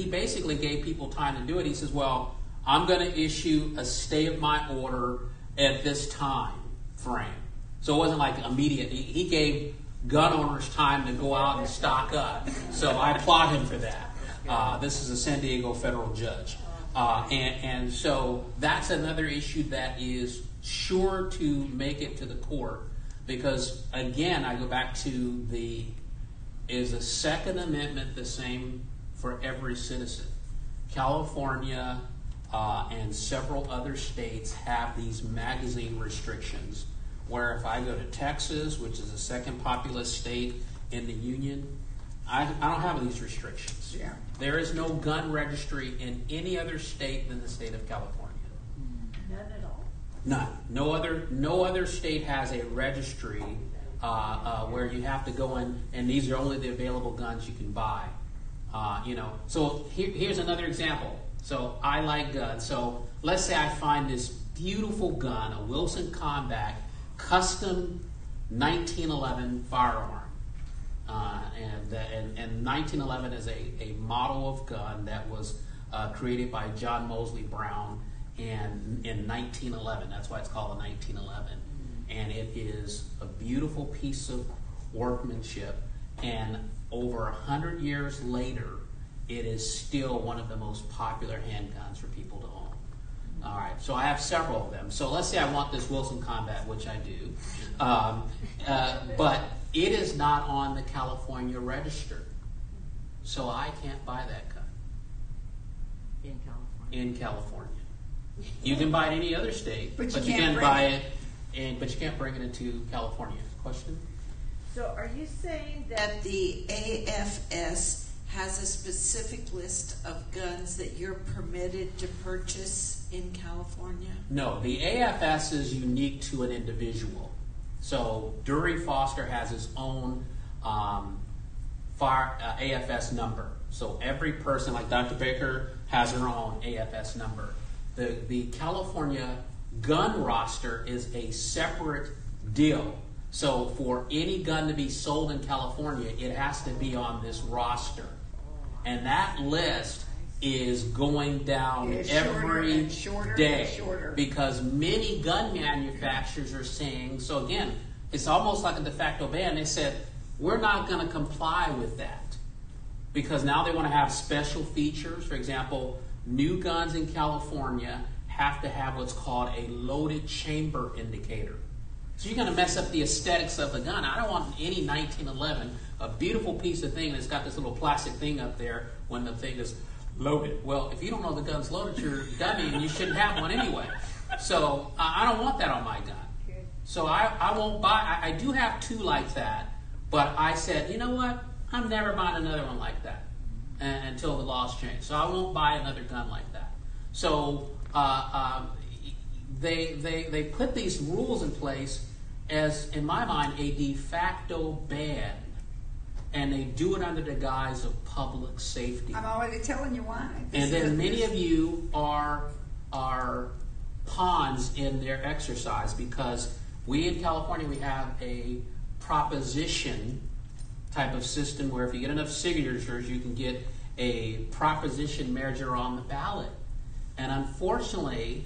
basically gave people time to do it. He says, well, I'm going to issue a stay of my order at this time frame. So it wasn't like immediate. He gave gun owners time to go out and stock up. So I applaud him for that. This is a San Diego federal judge. And so that's another issue that is sure to make it to the court because, again, I go back to is the Second Amendment the same for every citizen? California and several other states have these magazine restrictions where if I go to Texas, which is the second populous state in the union, I don't have these restrictions. Yeah. There is no gun registry in any other state than the state of California. None at all. None. No other state has a registry where you have to go in, and these are only the available guns you can buy. So here's another example. So I like guns. So let's say I find this beautiful gun, a Wilson Combat, custom 1911 firearm. And 1911 is a model of gun that was created by John Mosley Brown in 1911. That's why it's called a 1911. And it is a beautiful piece of workmanship. And over 100 years later, it is still one of the most popular handguns for people to own. All right, so I have several of them. So let's say I want this Wilson Combat, which I do. But it is not on the California register. So I can't buy that gun. In California. In California. You can buy it in any other state, but you can't bring it into California. Question? So are you saying that the AFS has a specific list of guns that you're permitted to purchase in California? No, the AFS is unique to an individual. So Dury Foster has his own AFS number. So every person, like Dr. Baker, has her own AFS number. The California gun roster is a separate deal. So for any gun to be sold in California, it has to be on this roster. And that list is going down every day because many gun manufacturers are saying, so again, it's almost like a de facto ban. They said, we're not going to comply with that because now they want to have special features. For example, new guns in California have to have what's called a loaded chamber indicator. So you're going to mess up the aesthetics of the gun. I don't want any 1911, a beautiful piece of thing that's got this little plastic thing up there when the thing is loaded. Well, if you don't know the gun's loaded, you're a dummy and you shouldn't have one anyway. So I don't want that on my gun. So I won't buy. I do have two like that, but I said, you know what? I'm never buying another one like that until the laws change. So I won't buy another gun like that. So they put these rules in place as, in my mind, a de facto ban and they do it under the guise of public safety. I'm already telling you why. And then many of you are pawns in their exercise, because we in California, we have a proposition type of system where if you get enough signatures, you can get a proposition measure on the ballot. And unfortunately,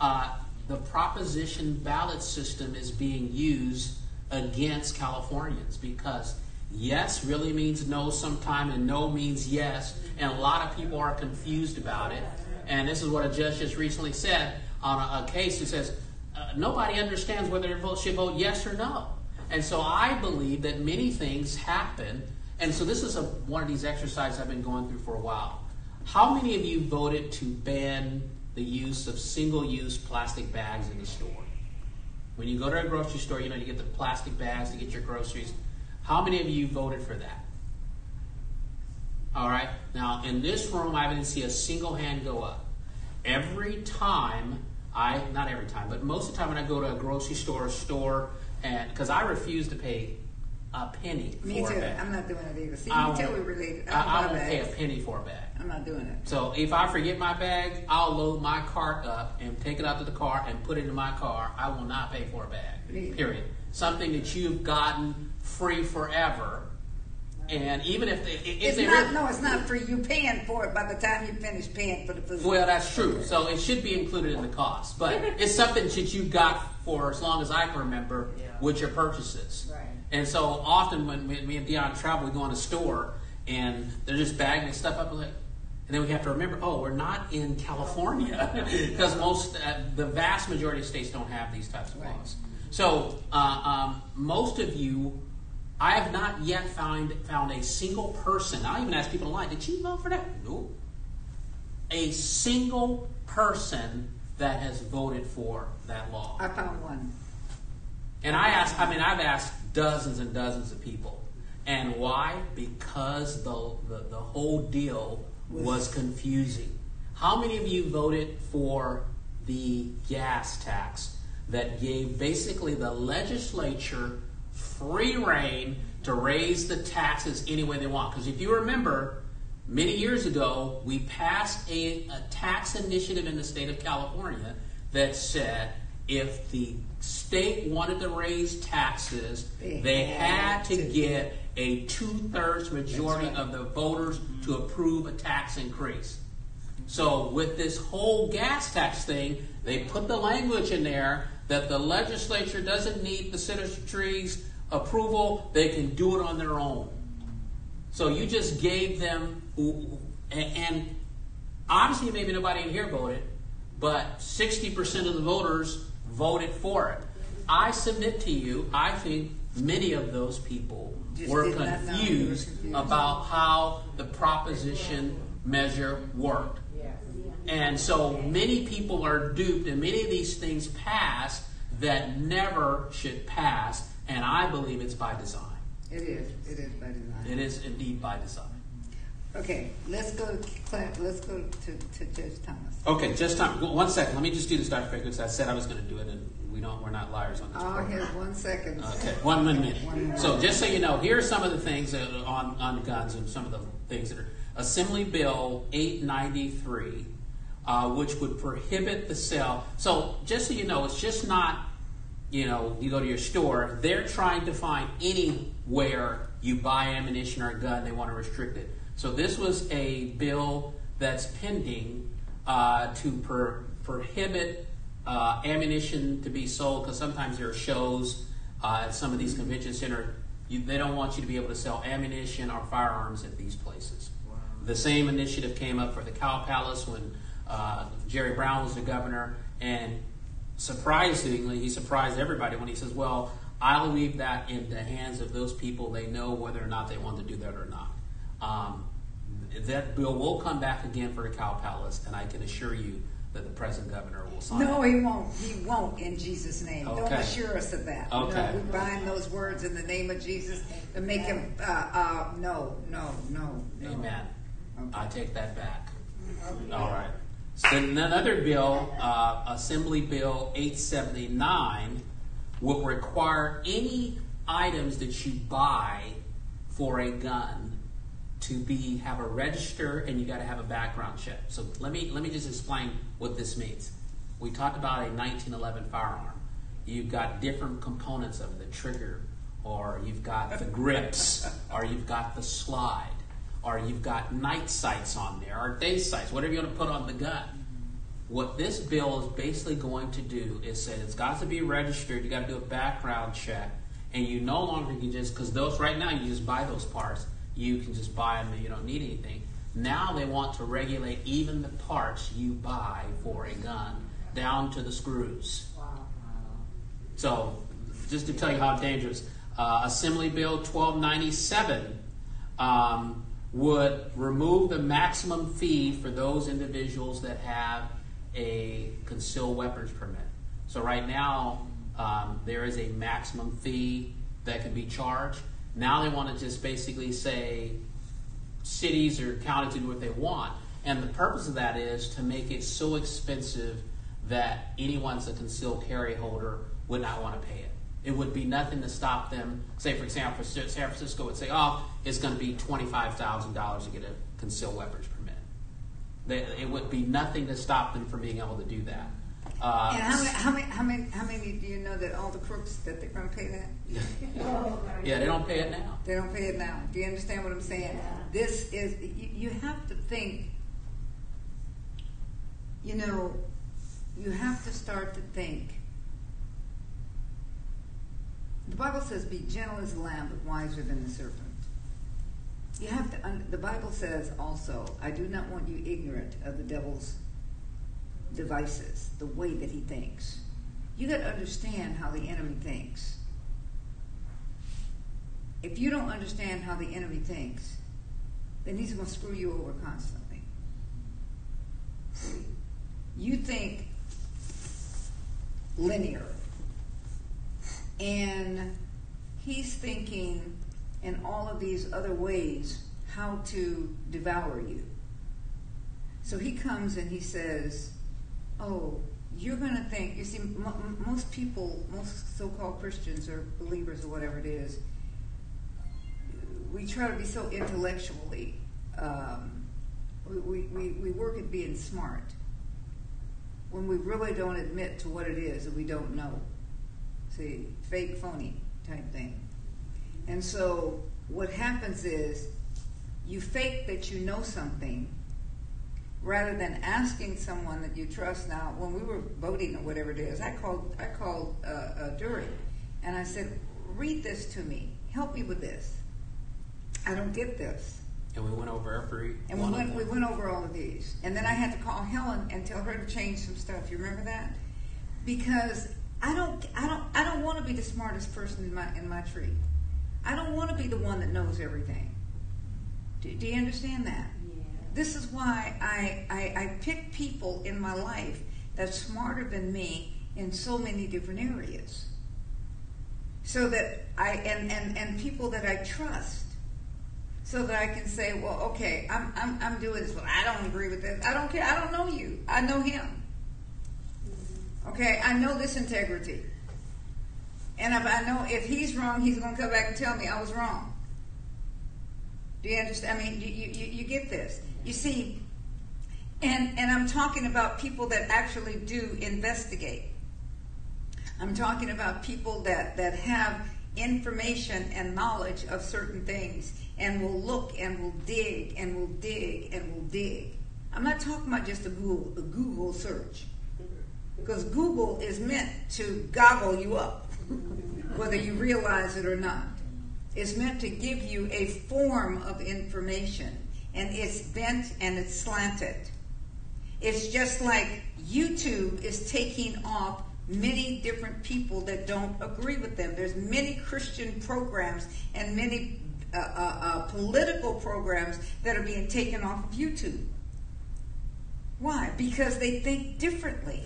the proposition ballot system is being used against Californians, because yes really means no sometimes, and no means yes, and a lot of people are confused about it. And this is what a judge just recently said on a case who says, nobody understands whether they should vote yes or no. And so I believe that many things happen. And so this is one of these exercises I've been going through for a while. How many of you voted to ban the use of single-use plastic bags in the store? When you go to a grocery store, you know, you get the plastic bags to get your groceries. How many of you voted for that? All right. Now, in this room, I didn't see a single hand go up. Every time, not every time, but most of the time when I go to a grocery store, and because I refuse to pay a penny for a bag. I'm not doing it either. See, you tell we're related. I won't pay a penny for a bag. I'm not doing it. So if I forget my bag, I'll load my cart up and take it out to the car and put it in my car. I will not pay for a bag, period. Something that you've gotten free forever. And even if it's not free. You're paying for it by the time you finish paying for the food. Well, that's true. So it should be included in the cost. But it's something that you got for as long as I can remember with your purchases. Right. And so often when me and Deion travel, we go in a store and they're just bagging stuff up. And then we have to remember, we're not in California, because the vast majority of states don't have these types of laws. So most of you, I have not yet found a single person. I'll even ask people online, did you vote for that? No. A single person that has voted for that law. I found one. And I've asked dozens and dozens of people. And why? Because the whole deal was confusing. How many of you voted for the gas tax that gave basically the legislature free reign to raise the taxes any way they want? Because if you remember, many years ago, we passed a tax initiative in the state of California that said if the state wanted to raise taxes, they had to get a two-thirds majority of the voters to approve a tax increase. So with this whole gas tax thing, they put the language in there that the legislature doesn't need the citizens' approval. They can do it on their own. So you just gave them, and obviously maybe nobody in here voted, but 60% of the voters voted for it. I submit to you, I think many of those people were confused about how the proposition measure worked. And so many people are duped, and many of these things pass that never should pass, and I believe it's by design. It is. It is by design. It is indeed by design. Okay, let's go to Judge Thomas. Okay, Judge Thomas. One second. Let me just do this, Dr. Faker, because I said I was going to do it, and we're not liars on this program. I'll have 1 second. Okay, one minute. So just so you know, here are some of the things that are on the guns, and some of the things that are Assembly Bill 893. Which would prohibit the sale. So just so you know, it's just not, you go to your store. They're trying to find anywhere you buy ammunition or a gun. They want to restrict it. So this was a bill that's pending to prohibit ammunition to be sold, because sometimes there are shows at some of these convention centers. They don't want you to be able to sell ammunition or firearms at these places. Wow. The same initiative came up for the Cow Palace when Jerry Brown was the governor, and surprisingly, he surprised everybody when he says, well, I'll leave that in the hands of those people. They know whether or not they want to do that or not. That bill will come back again for the Cow Palace, and I can assure you that the present governor will sign it. No, he won't. He won't, in Jesus' name. Okay. Don't assure us of that. Okay. We bind those words in the name of Jesus and make him, no. Amen. Okay. I take that back. Okay. All right. So another bill, Assembly Bill 879, will require any items that you buy for a gun to be have a register, and you got to have a background check. So let me just explain what this means. We talked about a 1911 firearm. You've got different components of the trigger, or you've got the grips, or you've got the slide, or you've got night sights on there, or day sights, whatever you want to put on the gun. What this bill is basically going to do is say it's got to be registered, you got to do a background check, and you no longer can just, because those right now you just buy those parts, you can just buy them and you don't need anything. Now they want to regulate even the parts you buy for a gun, down to the screws. So just to tell you how dangerous, Assembly Bill 1297 would remove the maximum fee for those individuals that have a concealed weapons permit. So right now, there is a maximum fee that can be charged. Now they want to just basically say cities or counties to do what they want. And the purpose of that is to make it so expensive that anyone's a concealed carry holder would not want to pay it. It would be nothing to stop them. Say, for example, San Francisco would say, oh, it's going to be $25,000 to get a concealed weapons permit. It would be nothing to stop them from being able to do that. And how many do you know that all the crooks, that they're going to pay that? Yeah, they don't pay it now. They don't pay it now. Do you understand what I'm saying? Yeah. This is, you have to think, you know, you have to start to think. The Bible says, be gentle as a lamb, but wiser than the serpent. You have to, the Bible says also, I do not want you ignorant of the devil's devices, the way that he thinks. You got to understand how the enemy thinks. If you don't understand how the enemy thinks, then he's going to screw you over constantly. You think linear. And he's thinking in all of these other ways how to devour you. So he comes and he says, oh, you're going to think, you see, most people, most so-called Christians or believers or whatever it is, we try to be so intellectually, we work at being smart when we really don't admit to what it is that we don't know. See, fake, phony type thing. And so what happens is you fake that you know something rather than asking someone that you trust. Now, when we were voting or whatever it is, I called Dury and I said, read this to me. Help me with this. I don't get this. And we went over every we went over all of these. And then I had to call Helen and tell her to change some stuff. You remember that? Because I don't want to be the smartest person in my tree. I don't want to be the one that knows everything. Do you understand that? Yeah. This is why I pick people in my life that's smarter than me in so many different areas. So that and people that I trust. So that I can say, well, okay, I'm doing this, but I don't agree with this. I don't care. I don't know you. I know him. Okay, I know this integrity. And if I know if he's wrong, he's going to come back and tell me I was wrong. Do you understand? I mean, you get this. You see, and I'm talking about people that actually do investigate. I'm talking about people that have information and knowledge of certain things and will look and will dig and will dig and will dig. I'm not talking about just a Google search. Because Google is meant to goggle you up, whether you realize it or not. It's meant to give you a form of information, and it's bent and it's slanted. It's just like YouTube is taking off many different people that don't agree with them. There's many Christian programs and many political programs that are being taken off of YouTube. Why? Because they think differently.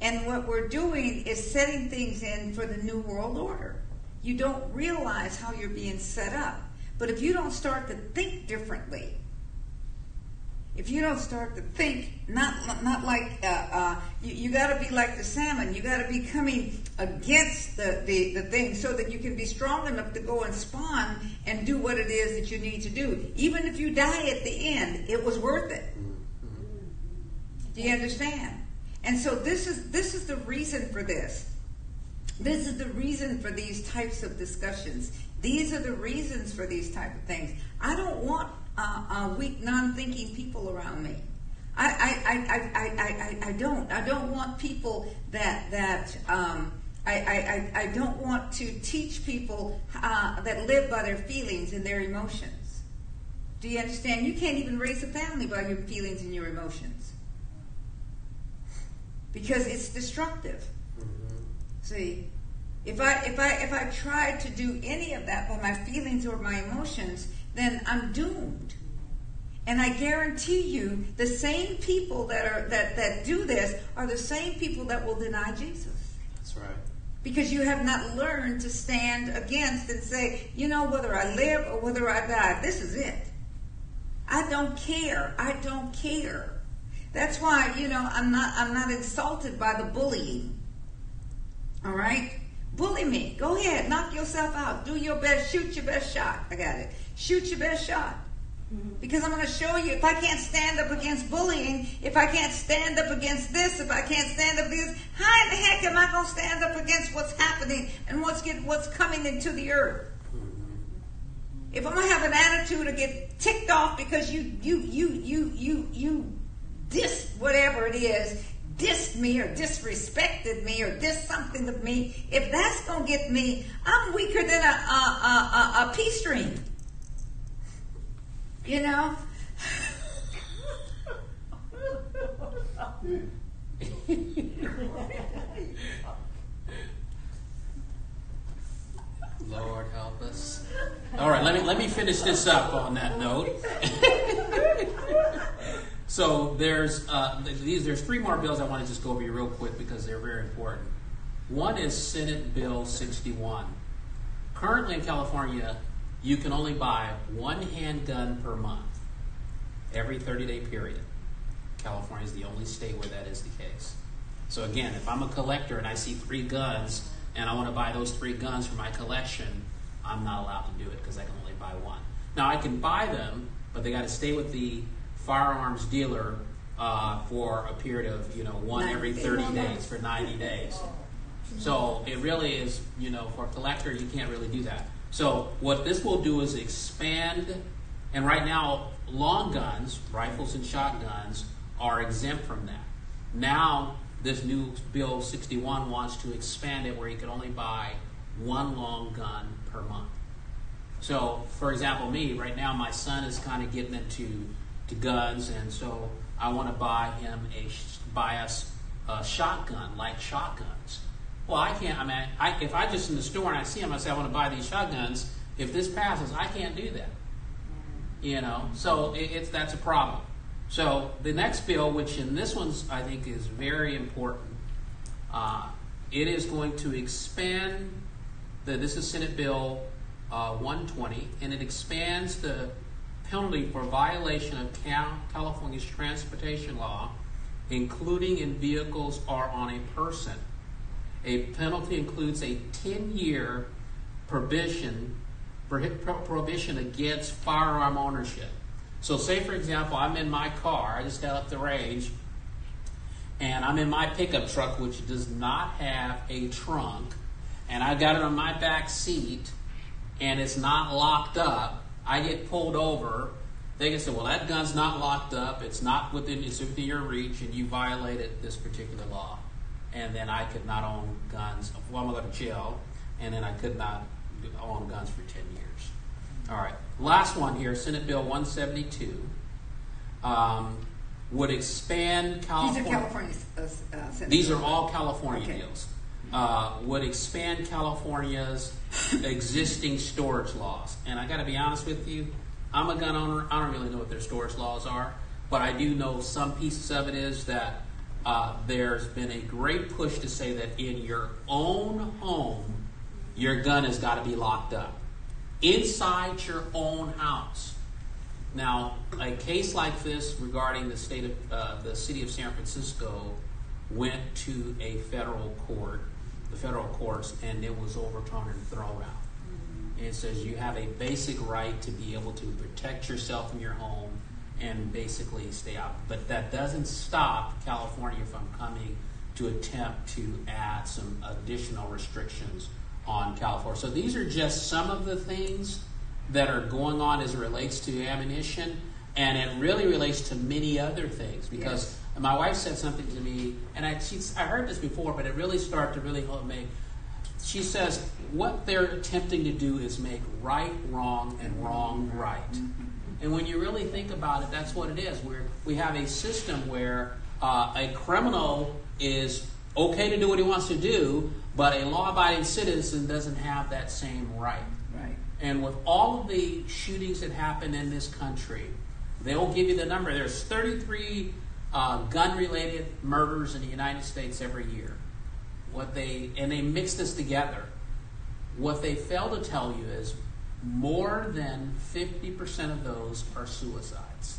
And what we're doing is setting things in for the new world order. You don't realize how you're being set up. But if you don't start to think differently, If you don't start to think, not like you got to be like the salmon. You got to be coming against the thing so that you can be strong enough to go and spawn and do what it is that you need to do. Even if you die at the end, it was worth it. Do you understand? And so this is the reason for this. This is the reason for these types of discussions. These are the reasons for these type of things. I don't want weak, non-thinking people around me. I don't want people that I don't want to teach people that live by their feelings and their emotions. Do you understand? You can't even raise a family by your feelings and your emotions, because it's destructive. See, if I try to do any of that by my feelings or my emotions, then I'm doomed. And I guarantee you, the same people that do this are the same people that will deny Jesus. That's right. Because you have not learned to stand against and say, you know, whether I live or whether I die, this is it. I don't care. I don't care. That's why, you know, I'm not insulted by the bullying. All right? Bully me. Go ahead. Knock yourself out. Do your best. Shoot your best shot. I got it. Shoot your best shot. Because I'm going to show you, if I can't stand up against bullying, if I can't stand up against this, if I can't stand up against, how in the heck am I going to stand up against what's happening and what's coming into the earth? If I'm going to have an attitude or get ticked off because you diss whatever it is, dissed me or disrespected me or dissed something of me, if that's going to get me, I'm weaker than a pea stream. You know? Lord help us. All right, let me finish this up on that note. So there's three more bills I want to just go over you real quick because they're very important. One is Senate Bill 61. Currently in California, you can only buy one handgun per month every 30-day period. California is the only state where that is the case. So again, if I'm a collector and I see three guns and I want to buy those three guns for my collection, I'm not allowed to do it because I can only buy one. Now, I can buy them, but they got to stay with the firearms dealer for a period of, you know, one every 30 days for 90 days. So it really is, you know, for a collector, you can't really do that. So what this will do is expand, and right now long guns, rifles and shotguns, are exempt from that. Now this new Bill 61 wants to expand it where you can only buy one long gun per month. So for example, me, right now my son is kind of getting into guns, and so I want to buy him a shotgun, like shotguns. Well, I can't, I mean, if I just in the store and I see them, I say, I want to buy these shotguns. If this passes, I can't do that. You know, so that's a problem. So the next bill, which in this one's, I think, is very important. It is going to expand, this is Senate Bill 120, and it expands the penalty for violation of California's transportation law, including in vehicles or on a person. A penalty includes a 10-year prohibition against firearm ownership. So say, for example, I'm in my car, I just got up the range, and I'm in my pickup truck, which does not have a trunk, and I got it on my back seat, and it's not locked up. I get pulled over. They can say, well, that gun's not locked up, it's within your reach, and you violated this particular law. And then I could not own guns. Well, I'm going to go to jail, and then I could not own guns for 10 years. All right. Last one here, Senate Bill 172, would expand California. These are California Senate. These are all California deals. Would expand California's existing storage laws. And I got to be honest with you, I'm a gun owner. I don't really know what their storage laws are, but I do know some pieces of it is that. There's been a great push to say that in your own home, your gun has got to be locked up. Inside your own house. Now, a case like this regarding the state of the city of San Francisco went to a federal court, the federal courts, and it was overturned and thrown out. And it says you have a basic right to be able to protect yourself in your home and basically stay out. But that doesn't stop California from coming to attempt to add some additional restrictions on California. So these are just some of the things that are going on as it relates to ammunition, and it really relates to many other things. Because yes. My wife said something to me, and I heard this before, but it really started to really help me. She says, what they're attempting to do is make right wrong and wrong right. And when you really think about it, that's what it is. We have a system where a criminal is okay to do what he wants to do, but a law-abiding citizen doesn't have that same right. Right. And with all of the shootings that happen in this country, they'll give you the number. There's 33 gun-related murders in the United States every year. They mix this together. What they fail to tell you is more than 50% of those are suicides.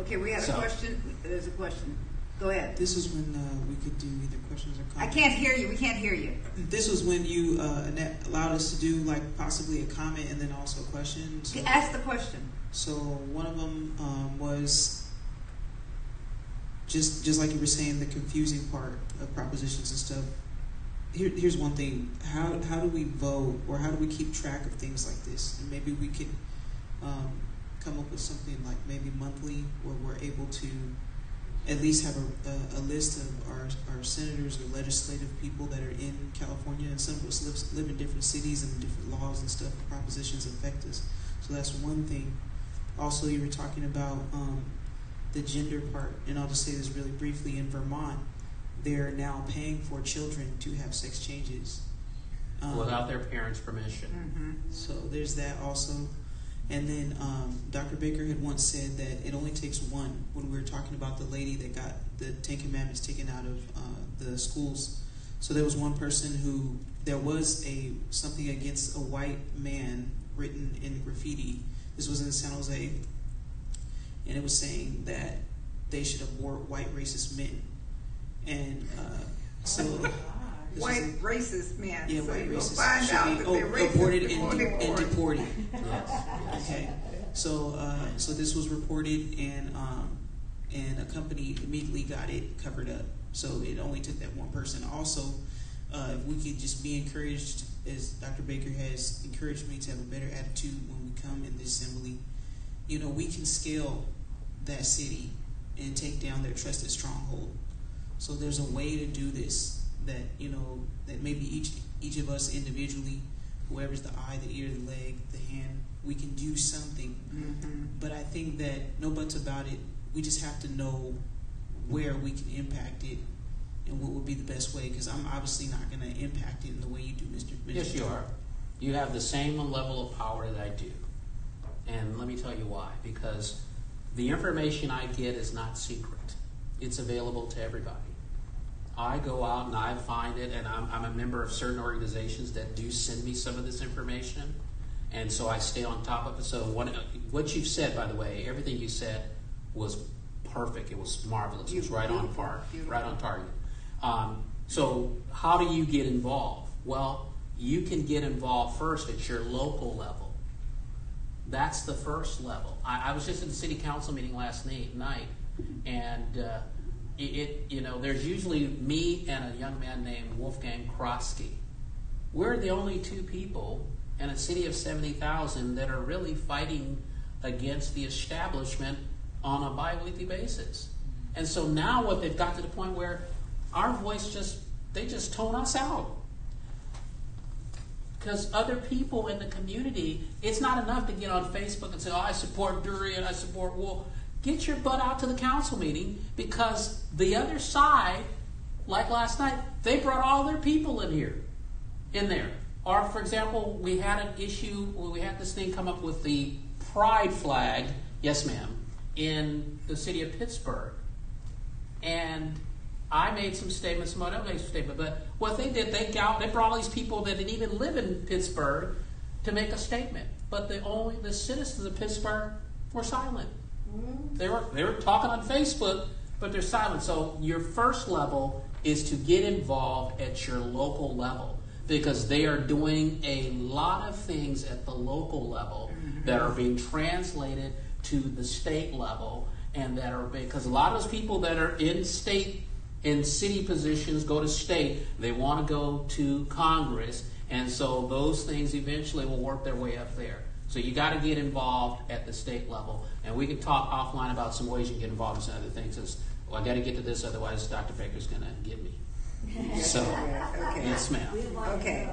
Okay, we have a question. There's a question. Go ahead. This is when we could do either questions or comments. I can't hear you. We can't hear you. This was when you Annette, allowed us to do like possibly a comment and then also a question. So, ask the question. So one of them was just like you were saying, the confusing part of propositions and stuff. Here's one thing: how do we vote, or how do we keep track of things like this? And maybe we could come up with something like maybe monthly, where we're able to at least have a list of our senators or legislative people that are in California, and some of us live in different cities and different laws and stuff. And propositions affect us, so that's one thing. Also, you were talking about the gender part, and I'll just say this really briefly. In Vermont, they're now paying for children to have sex changes without their parents' permission. Mm-hmm. So there's that also. And then Dr. Baker had once said that it only takes one, when we were talking about the lady that got the Ten Commandments taken out of the schools. So there was one person who, there was something against a white man written in graffiti. This was in San Jose. And it was saying that they should abort white racist men. And white racist men. Yeah, so white racist find out that they're racist aborted and deported. Yes. Okay. So so this was reported, and a company immediately got it covered up. So it only took that one person. Also, if we could just be encouraged, as Dr. Baker has encouraged me, to have a better attitude when we come in the assembly. You know, we can scale that city and take down their trusted stronghold. So there's a way to do this that, you know, that maybe each of us individually, whoever's the eye, the ear, the leg, the hand, we can do something. Mm-hmm. But I think that no buts about it. We just have to know where we can impact it and what would be the best way, because I'm obviously not going to impact it in the way you do, Mr. Yes, you are. You have the same level of power that I do. And let me tell you why. Because the information I get is not secret. It's available to everybody. I go out and I find it, and I'm a member of certain organizations that do send me some of this information, and so I stay on top of it. So what you've said, by the way, everything you said was perfect. It was marvelous. It was right on par, right on target. So how do you get involved? Well, you can get involved first at your local level. That's the first level. I was just at the city council meeting last night, and there's usually me and a young man named Wolfgang Krotsky. We're the only two people in a city of 70,000 that are really fighting against the establishment on a bi-weekly basis. And so now what they've got to the point where our voice they just tone us out. Because other people in the community, it's not enough to get on Facebook and say, oh, I support durian, I support wool. Get your butt out to the council meeting, because the other side, like last night, they brought all their people in there. Or, for example, we had an issue where we had this thing come up with the pride flag, yes ma'am, in the city of Pittsburgh. And I made some statements, Mono made some statements, but what they did, they brought all these people that didn't even live in Pittsburgh to make a statement. But the citizens of Pittsburgh were silent. Mm-hmm. They were talking on Facebook, but they're silent. So your first level is to get involved at your local level, because they are doing a lot of things at the local level that are being translated to the state level, and that are because a lot of those people that are in state, in city positions, go to state, they want to go to Congress, and so those things eventually will work their way up there. So you got to get involved at the state level, and we can talk offline about some ways you can get involved in some other things. It's, well, I got to get to this, otherwise Dr. Baker's going to get me. So, okay. Yes, ma'am. Okay.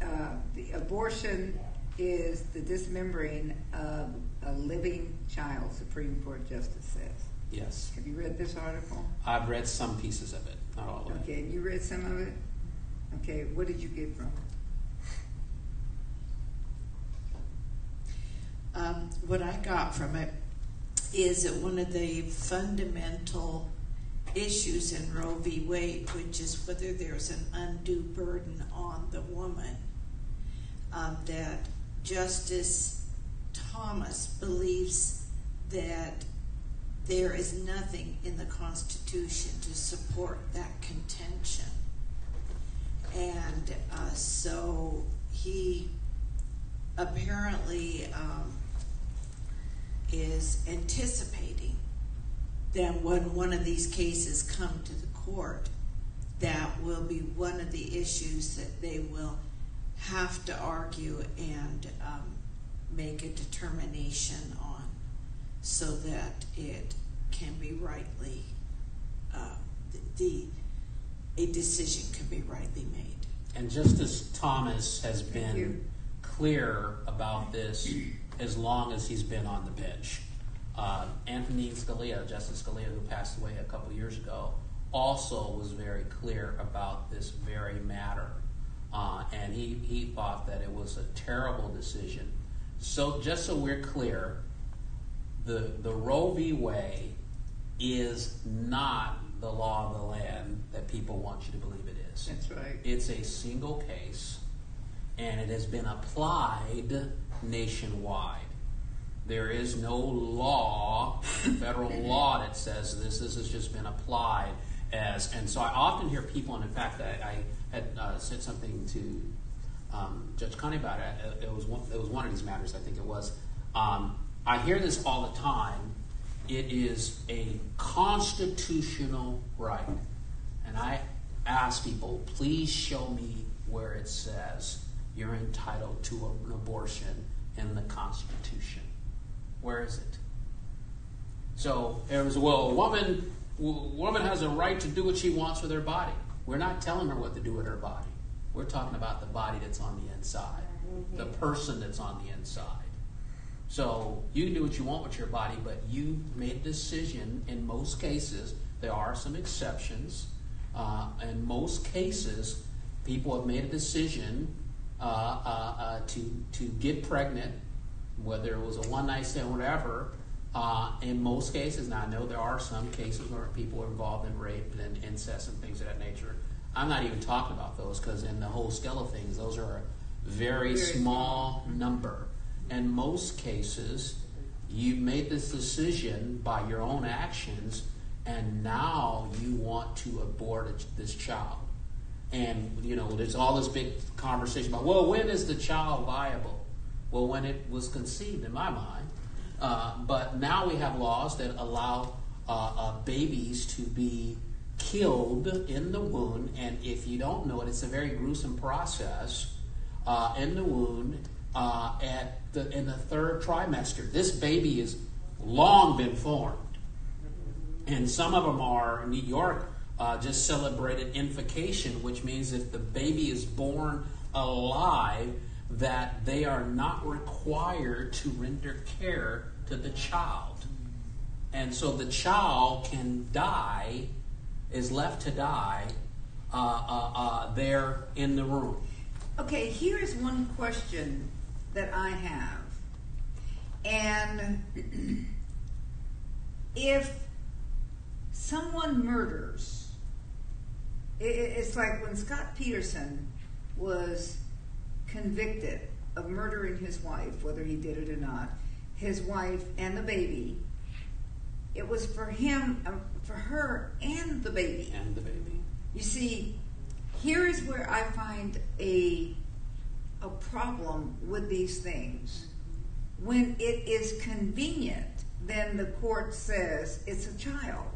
The abortion is the dismembering of a living child, Supreme Court Justice says. Yes. Have you read this article? I've read some pieces of it, not all of it. Okay, you read some of it? Okay, what did you get from it? What I got from it is that one of the fundamental issues in Roe v. Wade, which is whether there's an undue burden on the woman, that Justice Thomas believes that there is nothing in the Constitution to support that contention. And so he apparently is anticipating that when one of these cases come to the court, that will be one of the issues that they will have to argue and make a determination on, so that it can be rightly, a decision can be rightly made. And Justice Thomas has been clear about this as long as he's been on the bench. Anthony Scalia, Justice Scalia, who passed away a couple years ago, also was very clear about this very matter. And he thought that it was a terrible decision. So just so we're clear, the Roe v. Wade is not the law of the land that people want you to believe it is. That's right. It's a single case, and it has been applied nationwide. There is no law, federal law, that says this. This has just been applied as, and so I often hear people, and in fact, I had said something to Judge Connie about it. It was one of these matters, I think it was. I hear this all the time. It is a constitutional right. And I ask people, please show me where it says you're entitled to an abortion in the Constitution. Where is it? So there was, well, a woman has a right to do what she wants with her body. We're not telling her what to do with her body. We're talking about the body that's on the inside, the person that's on the inside. So you can do what you want with your body, but you made a decision in most cases. There are some exceptions. In most cases, people have made a decision to get pregnant, whether it was a one-night stand or whatever. In most cases, and I know there are some cases where people are involved in rape and incest and things of that nature. I'm not even talking about those, because in the whole scale of things, those are a very small number. In most cases, you made this decision by your own actions, and now you want to abort this child. And, you know, there's all this big conversation about, well, when is the child viable? Well, when it was conceived, in my mind. But now we have laws that allow babies to be killed in the womb, and if you don't know it, it's a very gruesome process in the womb. In the third trimester, this baby has long been formed, and some of them are in New York. Just celebrated infication, which means if the baby is born alive, that they are not required to render care to the child, and so the child can die, is left to die there in the room. Okay, here is one question that I have, and if someone murders, it's like when Scott Peterson was convicted of murdering his wife, whether he did it or not, his wife and the baby. It was for him, for her, and the baby. And the baby. You see, here is where I find a problem with these things. When it is convenient, then the court says it's a child.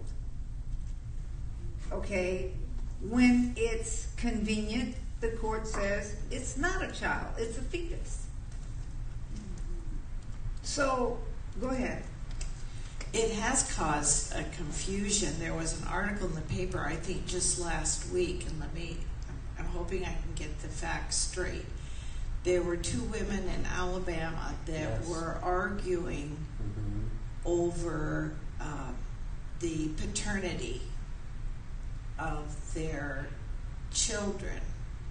Okay? When it's convenient, the court says it's not a child, it's a fetus. So, go ahead. It has caused a confusion. There was an article in the paper, I think, just last week, and I'm hoping I can get the facts straight. There were two women in Alabama that were arguing over the paternity of their children,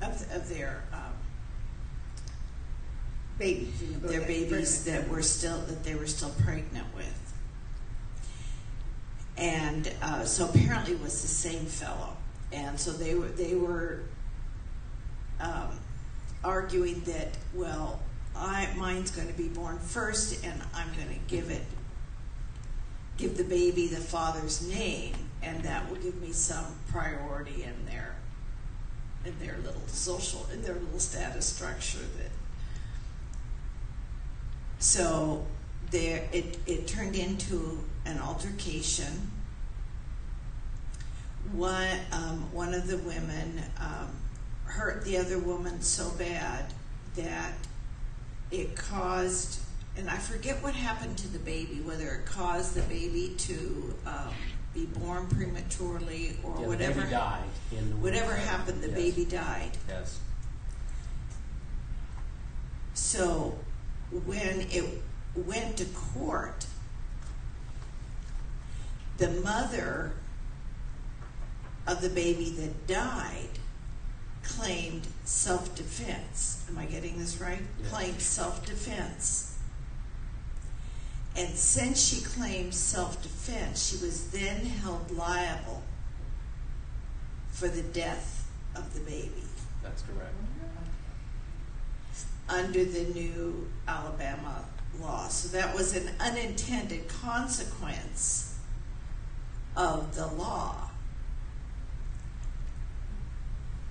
of their babies, their babies that were still pregnant with. And so apparently it was the same fellow, and so they were arguing that, well, mine's going to be born first, and I'm going to give the baby the father's name, and that will give me some priority in their little social, in their little status structure. That so there it turned into an altercation. One of the women hurt the other woman so bad that it caused, and I forget what happened to the baby, whether it caused the baby to be born prematurely or whatever. The baby died. Whatever happened, the baby died. Yes. So when it went to court, the mother of the baby that died claimed self-defense. Am I getting this right? Yes. Claimed self-defense. And since she claimed self-defense, she was then held liable for the death of the baby. That's correct. Under the new Alabama law. So that was an unintended consequence of the law.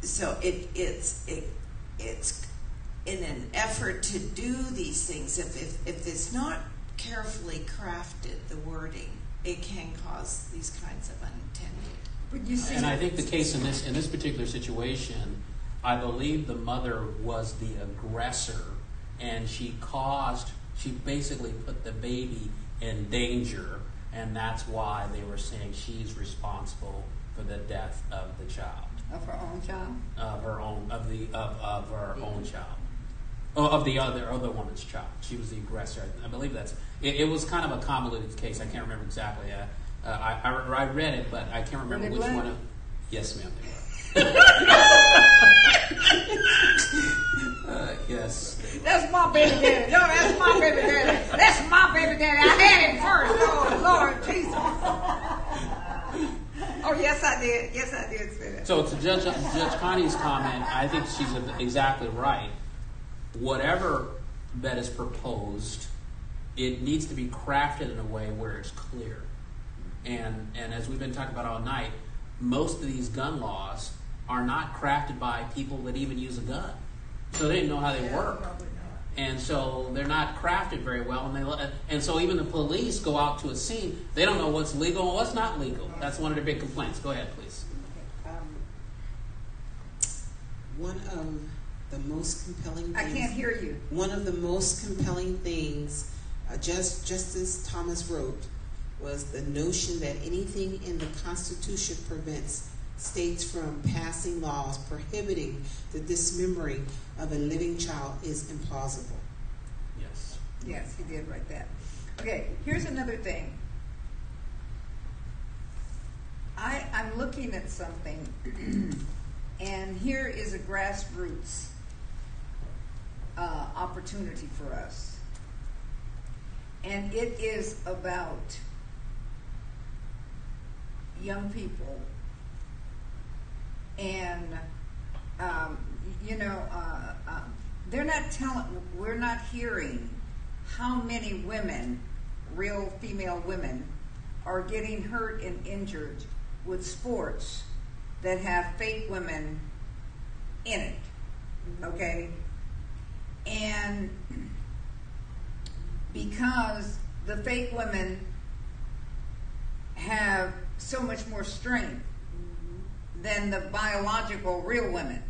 So it's in an effort to do these things, if it's not carefully crafted, the wording, it can cause these kinds of unintended. And I think the case in this particular situation, I believe the mother was the aggressor, and she basically put the baby in danger. And that's why they were saying she's responsible for the death of the child. Of her own child? Of her own child. Oh, of the other woman's child. She was the aggressor. I believe that's it. It was kind of a convoluted case. I can't remember exactly. I read it, but I can't remember which one. Yes, ma'am, they were. Yes. That's my baby daddy. No, that's my baby daddy. That's my baby daddy. I had him first. Oh, Lord Jesus. Oh, yes, I did. Yes, I did say that. So to Judge Connie's comment, I think she's exactly right. Whatever that is proposed, it needs to be crafted in a way where it's clear. And as we've been talking about all night, most of these gun laws are not crafted by people that even use a gun. So they didn't know how they work. And so they're not crafted very well. And so even the police go out to a scene, they don't know what's legal and what's not legal. That's one of their big complaints. Go ahead, please. Okay. One of the most compelling things... I can't hear you. One of the most compelling things Justice Thomas wrote was the notion that anything in the Constitution prevents states from passing laws prohibiting the dismembering of a living child is implausible. Yes. Yes, he did write that. Okay, here's another thing. I'm looking at something, and here is a grassroots opportunity for us. And it is about young people. And, They're not telling, we're not hearing how many women, real female women, are getting hurt and injured with sports that have fake women in it, okay? And because the fake women have so much more strength than the biological real women,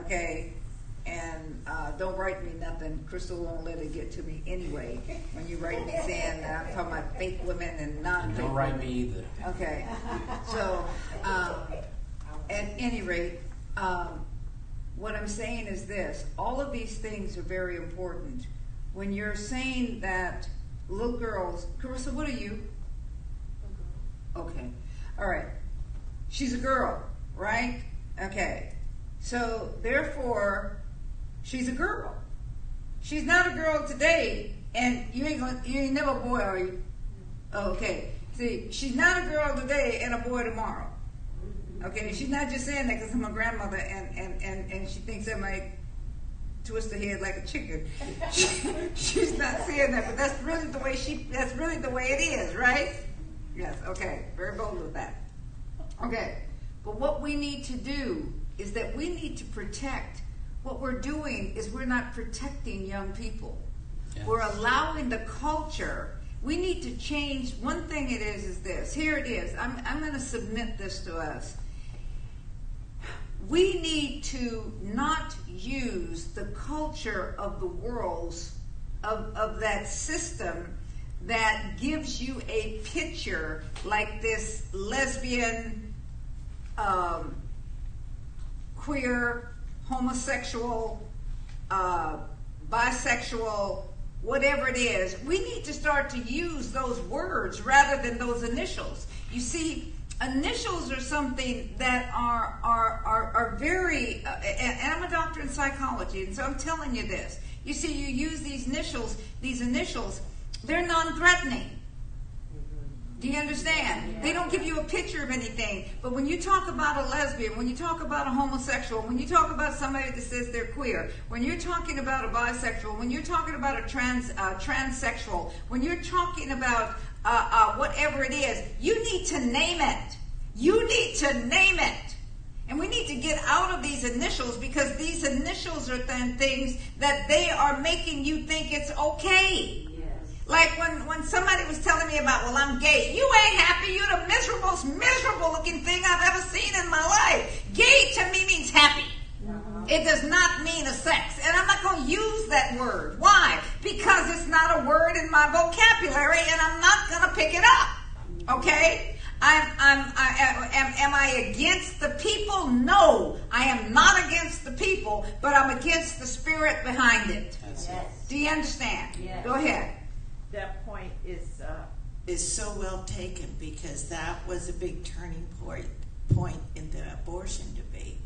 okay? And don't write me nothing. Crystal won't let it get to me anyway. When you write me saying that I'm talking about fake women and non-fake women. Don't write me either. Okay. So, at any rate, what I'm saying is this. All of these things are very important. When you're saying that little girls... Crystal, what are you? A girl. Okay. All right. She's a girl, right? Okay. So, therefore... she's a girl. She's not a girl today, and you ain't never a boy, are you? Okay. See, she's not a girl today and a boy tomorrow. Okay, she's not just saying that because I'm a grandmother and she thinks I might twist her head like a chicken. She's not saying that, but that's really the way it is, right? Yes, okay. Very bold with that. Okay. But what we need to do is that we need to protect. What we're doing is we're not protecting young people. Yes. We're allowing the culture. We need to change. One thing it is this. Here it is. I'm going to submit this to us. We need to not use the culture of the world's, of that system that gives you a picture like this lesbian, queer, homosexual, bisexual, whatever it is. We need to start to use those words rather than those initials. You see, initials are something that are very, and I'm a doctor in psychology, and so I'm telling you this. You see, you use these initials, they're non-threatening. Do you understand? Yeah. They don't give you a picture of anything. But when you talk about a lesbian, when you talk about a homosexual, when you talk about somebody that says they're queer, when you're talking about a bisexual, when you're talking about a transsexual, when you're talking about whatever it is, you need to name it. You need to name it. And we need to get out of these initials, because these initials are things that they are making you think it's okay. Like when somebody was telling me about, well, I'm gay. You ain't happy. You're the most miserable looking thing I've ever seen in my life. Gay to me means happy. Uh-huh. It does not mean a sex. And I'm not going to use that word. Why? Because it's not a word in my vocabulary, and I'm not going to pick it up. Okay? Am I against the people? No, I am not against the people, but I'm against the spirit behind it. Yes. Do you understand? Yes. Go ahead. That point is so well taken, because that was a big turning point in the abortion debate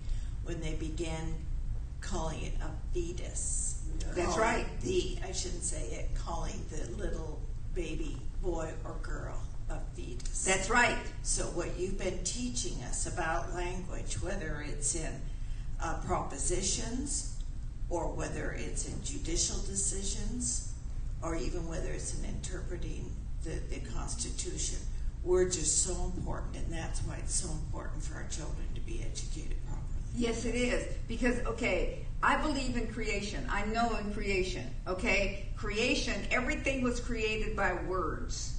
when they began calling it a fetus. That's right. I shouldn't say it. Calling the little baby boy or girl a fetus. That's right. So what you've been teaching us about language, whether it's in propositions or whether it's in judicial decisions, or even whether it's in interpreting the Constitution, words are so important, and that's why it's so important for our children to be educated properly. Yes, it is, because, okay, I believe in creation. I know in creation, okay? Creation, everything was created by words.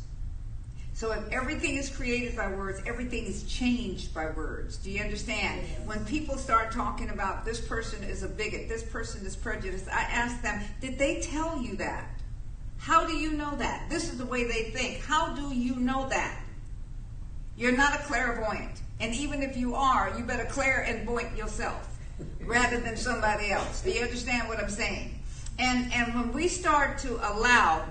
So if everything is created by words, everything is changed by words. Do you understand? Yes. When people start talking about this person is a bigot, this person is prejudiced, I ask them, did they tell you that? How do you know that? This is the way they think. How do you know that? You're not a clairvoyant. And even if you are, you better clairvoyant yourself rather than somebody else. Do you understand what I'm saying? And when we start to allow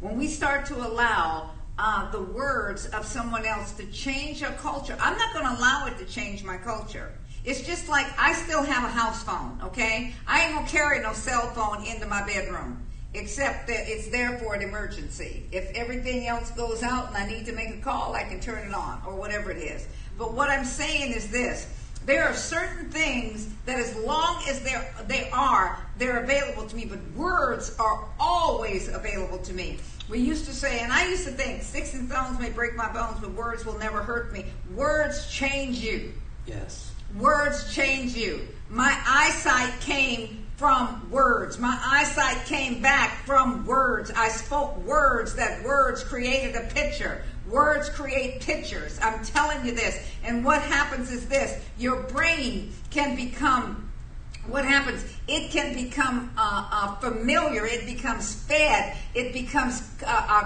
the words of someone else to change your culture, I'm not going to allow it to change my culture. It's just like I still have a house phone, okay? I ain't going to carry no cell phone into my bedroom. Except that it's there for an emergency. If everything else goes out and I need to make a call, I can turn it on, or whatever it is. But what I'm saying is this. There are certain things that as long as they're available to me, but words are always available to me. We used to say, and I used to think, sticks and stones may break my bones, but words will never hurt me. Words change you. Yes. Words change you. My eyesight came from words. My eyesight came back from words. I spoke words. That words created a picture. Words create pictures. I'm telling you this. And what happens is this. Your brain can become, what happens? It can become familiar. It becomes fed. It becomes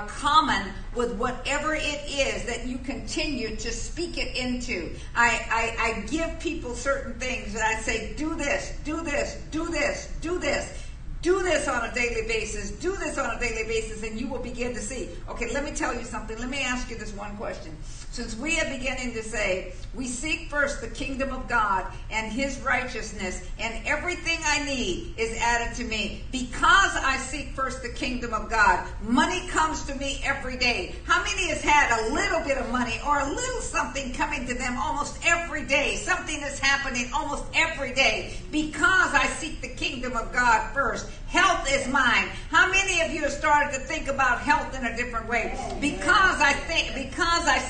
common with whatever it is that you continue to speak it into. I give people certain things that I say, do this, do this, do this, do this. Do this on a daily basis. Do this on a daily basis, and you will begin to see. Okay, let me tell you something. Let me ask you this one question. Since we are beginning to say, we seek first the kingdom of God and his righteousness, and everything I need is added to me. Because I seek first the kingdom of God, money comes to me every day. How many has had a little bit of money or a little something coming to them almost every day? Something is happening almost every day because I seek the kingdom of God first. Health is mine. How many of you have started to think about health in a different way? Because I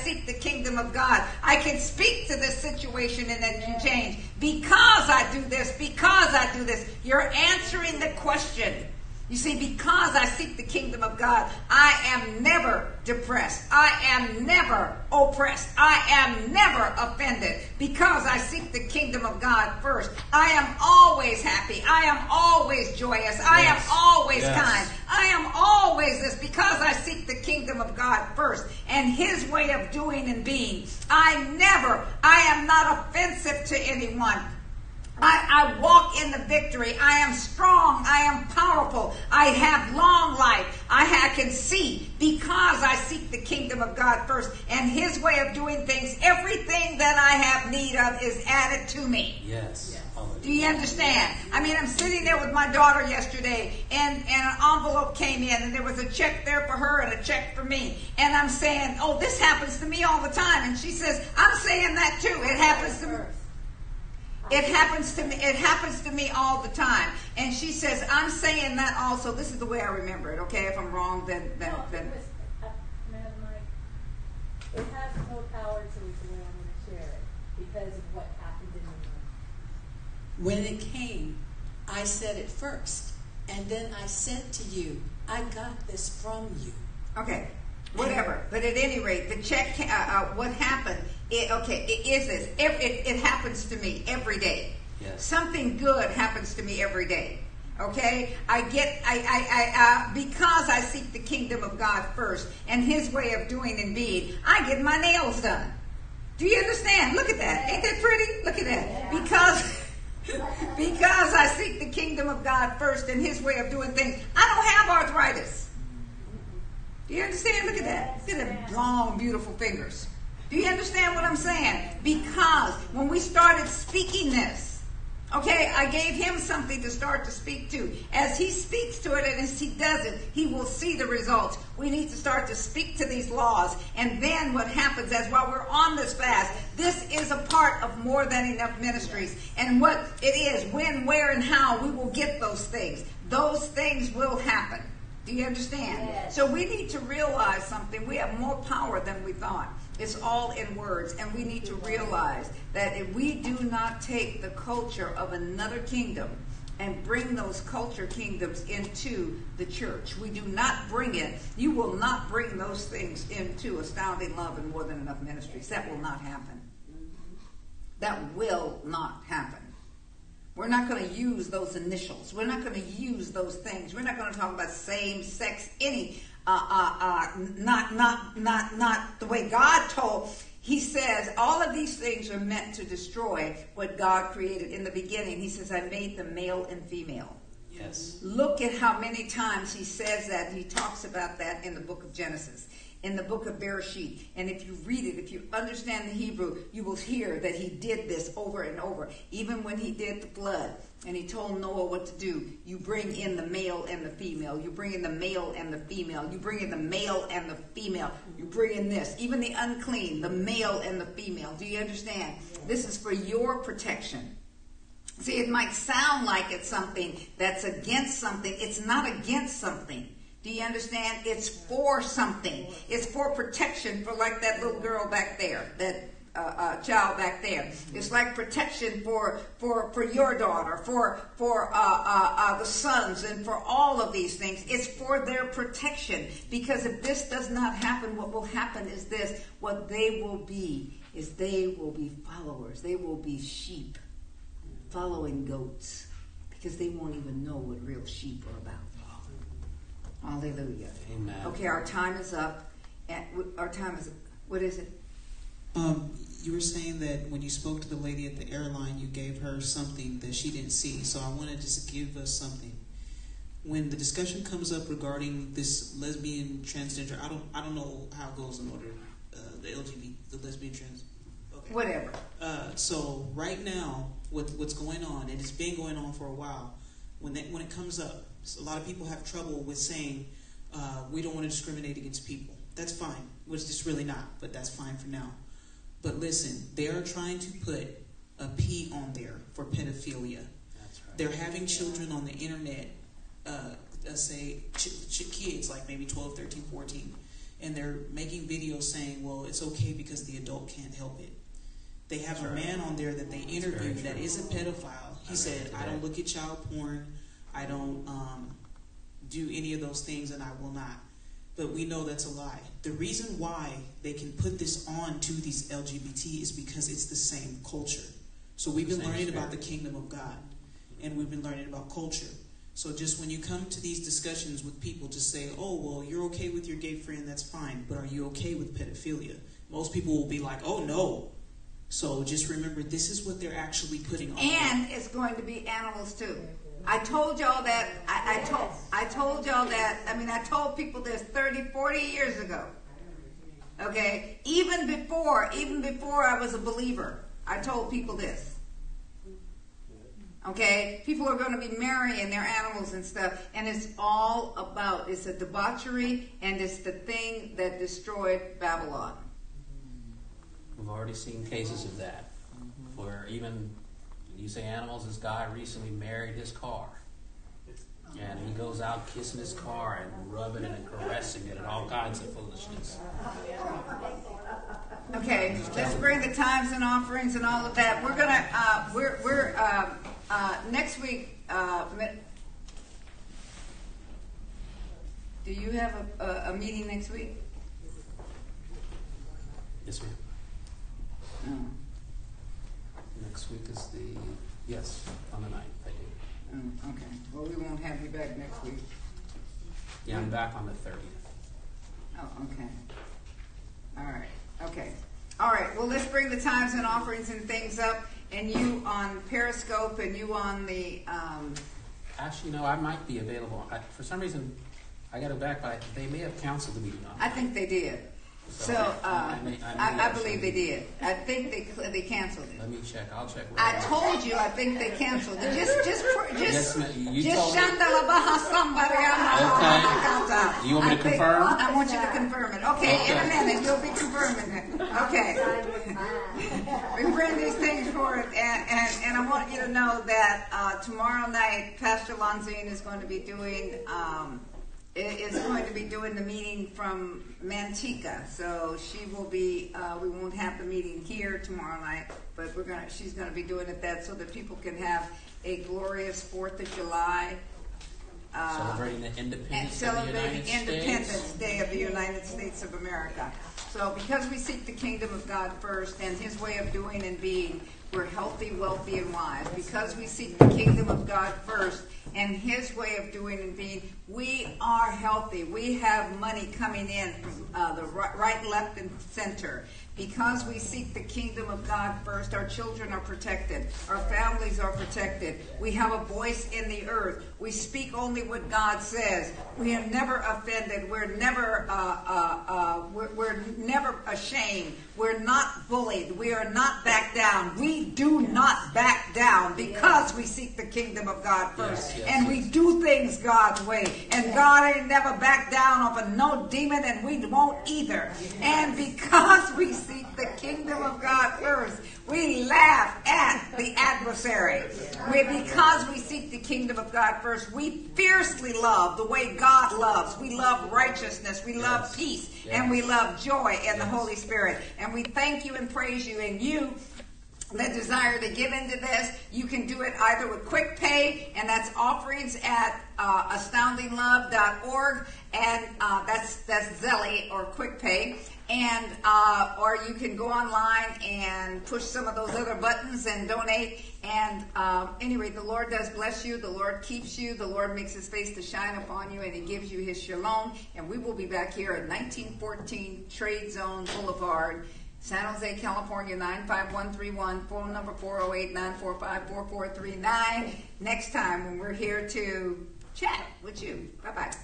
seek the kingdom of God, I can speak to this situation and it can change. Because I do this, because I do this. You're answering the question. You see, because I seek the kingdom of God, I am never depressed. I am never oppressed. I am never offended. Because I seek the kingdom of God first, I am always happy. I am always joyous. I am always kind. I am always this. Because I seek the kingdom of God first and his way of doing and being. I am not offensive to anyone. I walk in the victory. I am strong. I am powerful. I have long life. I can see because I seek the kingdom of God first and his way of doing things. Everything that I have need of is added to me. Yes. Do you understand? I mean, I'm sitting there with my daughter yesterday, and an envelope came in, and there was a check there for her and a check for me. And I'm saying, oh, this happens to me all the time. And she says, I'm saying that too. It happens to me. It happens to me all the time. And she says, I'm saying that also. This is the way I remember it, okay? If I'm wrong, then. Madam Mike, it has no power to the way I'm going to share it because of what happened in the room. When it came, I said it first. And then I said to you, I got this from you. Okay, whatever. But at any rate, the check, what happened... It happens to me every day. Yes. Something good happens to me every day. Okay, because I seek the kingdom of God first and his way of doing and being, I get my nails done. Do you understand? Look at that. Ain't that pretty? Look at that. Yeah. Because I seek the kingdom of God first and his way of doing things, I don't have arthritis. Do you understand? Look at that. Look at the long, beautiful fingers. Do you understand what I'm saying? Because when we started speaking this, okay, I gave him something to start to speak to. As he speaks to it and as he does it, he will see the results. We need to start to speak to these laws. And then what happens is while we're on this fast, this is a part of More Than Enough Ministries. And what it is, when, where, and how we will get those things. Those things will happen. Do you understand? Yes. So we need to realize something. We have more power than we thought. It's all in words, and we need to realize that if we do not take the culture of another kingdom and bring those culture kingdoms into the church, we do not bring it. You will not bring those things into Astounding Love and More Than Enough Ministries. That will not happen. That will not happen. We're not going to use those initials. We're not going to use those things. We're not going to talk about same sex, any. Not the way God told. He says all of these things are meant to destroy what God created in the beginning. He says, I made them male and female. Yes. Look at how many times he says that. He talks about that in the book of Genesis. in the book of Bereshit. And if you read it, if you understand the Hebrew, you will hear that he did this over and over. Even when he did the flood and he told Noah what to do, you bring in the male and the female. You bring in the male and the female. You bring in the male and the female. You bring in this. Even the unclean, the male and the female. Do you understand? This is for your protection. See, it might sound like it's something that's against something. It's not against something. Do you understand? It's for something. It's for protection for like that little girl back there, that child back there. It's like protection for your daughter, for the sons, and for all of these things. It's for their protection. Because if this does not happen, what will happen is this. What they will be is they will be followers. They will be sheep following goats, because they won't even know what real sheep are about. Hallelujah. Amen. Okay, our time is up. Our time is up. What is it? You were saying that when you spoke to the lady at the airline, you gave her something that she didn't see. So I want to just give us something. When the discussion comes up regarding this lesbian, transgender, I don't know how it goes in order. The LGBT, the lesbian, trans. Okay. Whatever. So right now, what's going on, and it's been going on for a while. When it comes up, a lot of people have trouble with saying, we don't want to discriminate against people. That's fine, which is really not, but that's fine for now. But listen, they are trying to put a P on there for pedophilia. That's right. They're having children on the internet, say kids like maybe 12, 13, 14, and they're making videos saying, well, it's okay because the adult can't help it. They have a man on there that they interviewed that is a pedophile. He said, I don't look at child porn. I don't do any of those things, and I will not. But we know that's a lie. The reason why they can put this on to these LGBT is because it's the same culture. So we've been learning about the kingdom of God, and we've been learning about culture. So just when you come to these discussions with people, just say, oh, well, you're okay with your gay friend, that's fine, but are you okay with pedophilia? Most people will be like, oh, no. So just remember, this is what they're actually putting on. And it's going to be animals, too. I told y'all that. I told y'all that. I mean, I told people this 30, 40 years ago. Okay? Even before I was a believer, I told people this. Okay? People are going to be marrying their animals and stuff, and it's all about, it's a debauchery, and it's the thing that destroyed Babylon. We've already seen cases of that, where even... You say animals, this guy recently married his car. And he goes out kissing his car and rubbing it and caressing it and all kinds of foolishness. Okay, let's bring the tithes and offerings and all of that. We're going to, next week, do you have a meeting next week? Yes, ma'am. Oh. Next week is the, yes, on the 9th, I do. Mm, okay. Well, we won't have you back next week. Yeah, I'm back on the 30th. Oh, okay. All right. Okay. All right. Well, let's bring the tithes and offerings and things up. And you on Periscope and you on the... Actually, no, I might be available. For some reason, I got it back, but they may have canceled the meeting. I think they did. So I believe they did. I think they canceled it. Let me check. I'll check. I told you. I think they canceled it. Just Shandalabaha somebody. Okay. You want me to confirm? I want you to confirm it. Okay. In a minute, you'll be confirming it. Okay. We bring these things forward, and I want you to know that tomorrow night, Pastor Lanzine is going to be doing. Is going to be doing the meeting from Manteca, so she will be. We won't have the meeting here tomorrow night, but she's going to be doing that so that people can have a glorious 4th of July, celebrating the independence of the United States. Independence Day of the United States of America. So, because we seek the kingdom of God first and His way of doing and being, we're healthy, wealthy, and wise. Because we seek the kingdom of God first and His way of doing and being, we are healthy. We have money coming in from the right, left, and center. Because we seek the kingdom of God first, our children are protected. Our families are protected. We have a voice in the earth. We speak only what God says. We are never offended. We're never ashamed. We're not bullied. We are not backed down. We do not back down because we seek the kingdom of God first. And we do things God's way. And God ain't never backed down off of no demon, and we won't either. And because we seek the kingdom of God first, we laugh at the adversary. Because we seek the kingdom of God first, we fiercely love the way God loves. We love righteousness, we love peace, and we love joy in the Holy Spirit. And we thank you and praise you. And you that desire to give into this, you can do it either with QuickPay, and that's offerings at astoundinglove.org, and that's Zelle or QuickPay. And or you can go online and push some of those other buttons and donate. And anyway, the Lord does bless you. The Lord keeps you. The Lord makes his face to shine upon you, and he gives you his shalom. And we will be back here at 1914 Trade Zone Boulevard, San Jose, California, 95131, phone number 408-945-4439. Next time when we're here to chat with you. Bye-bye.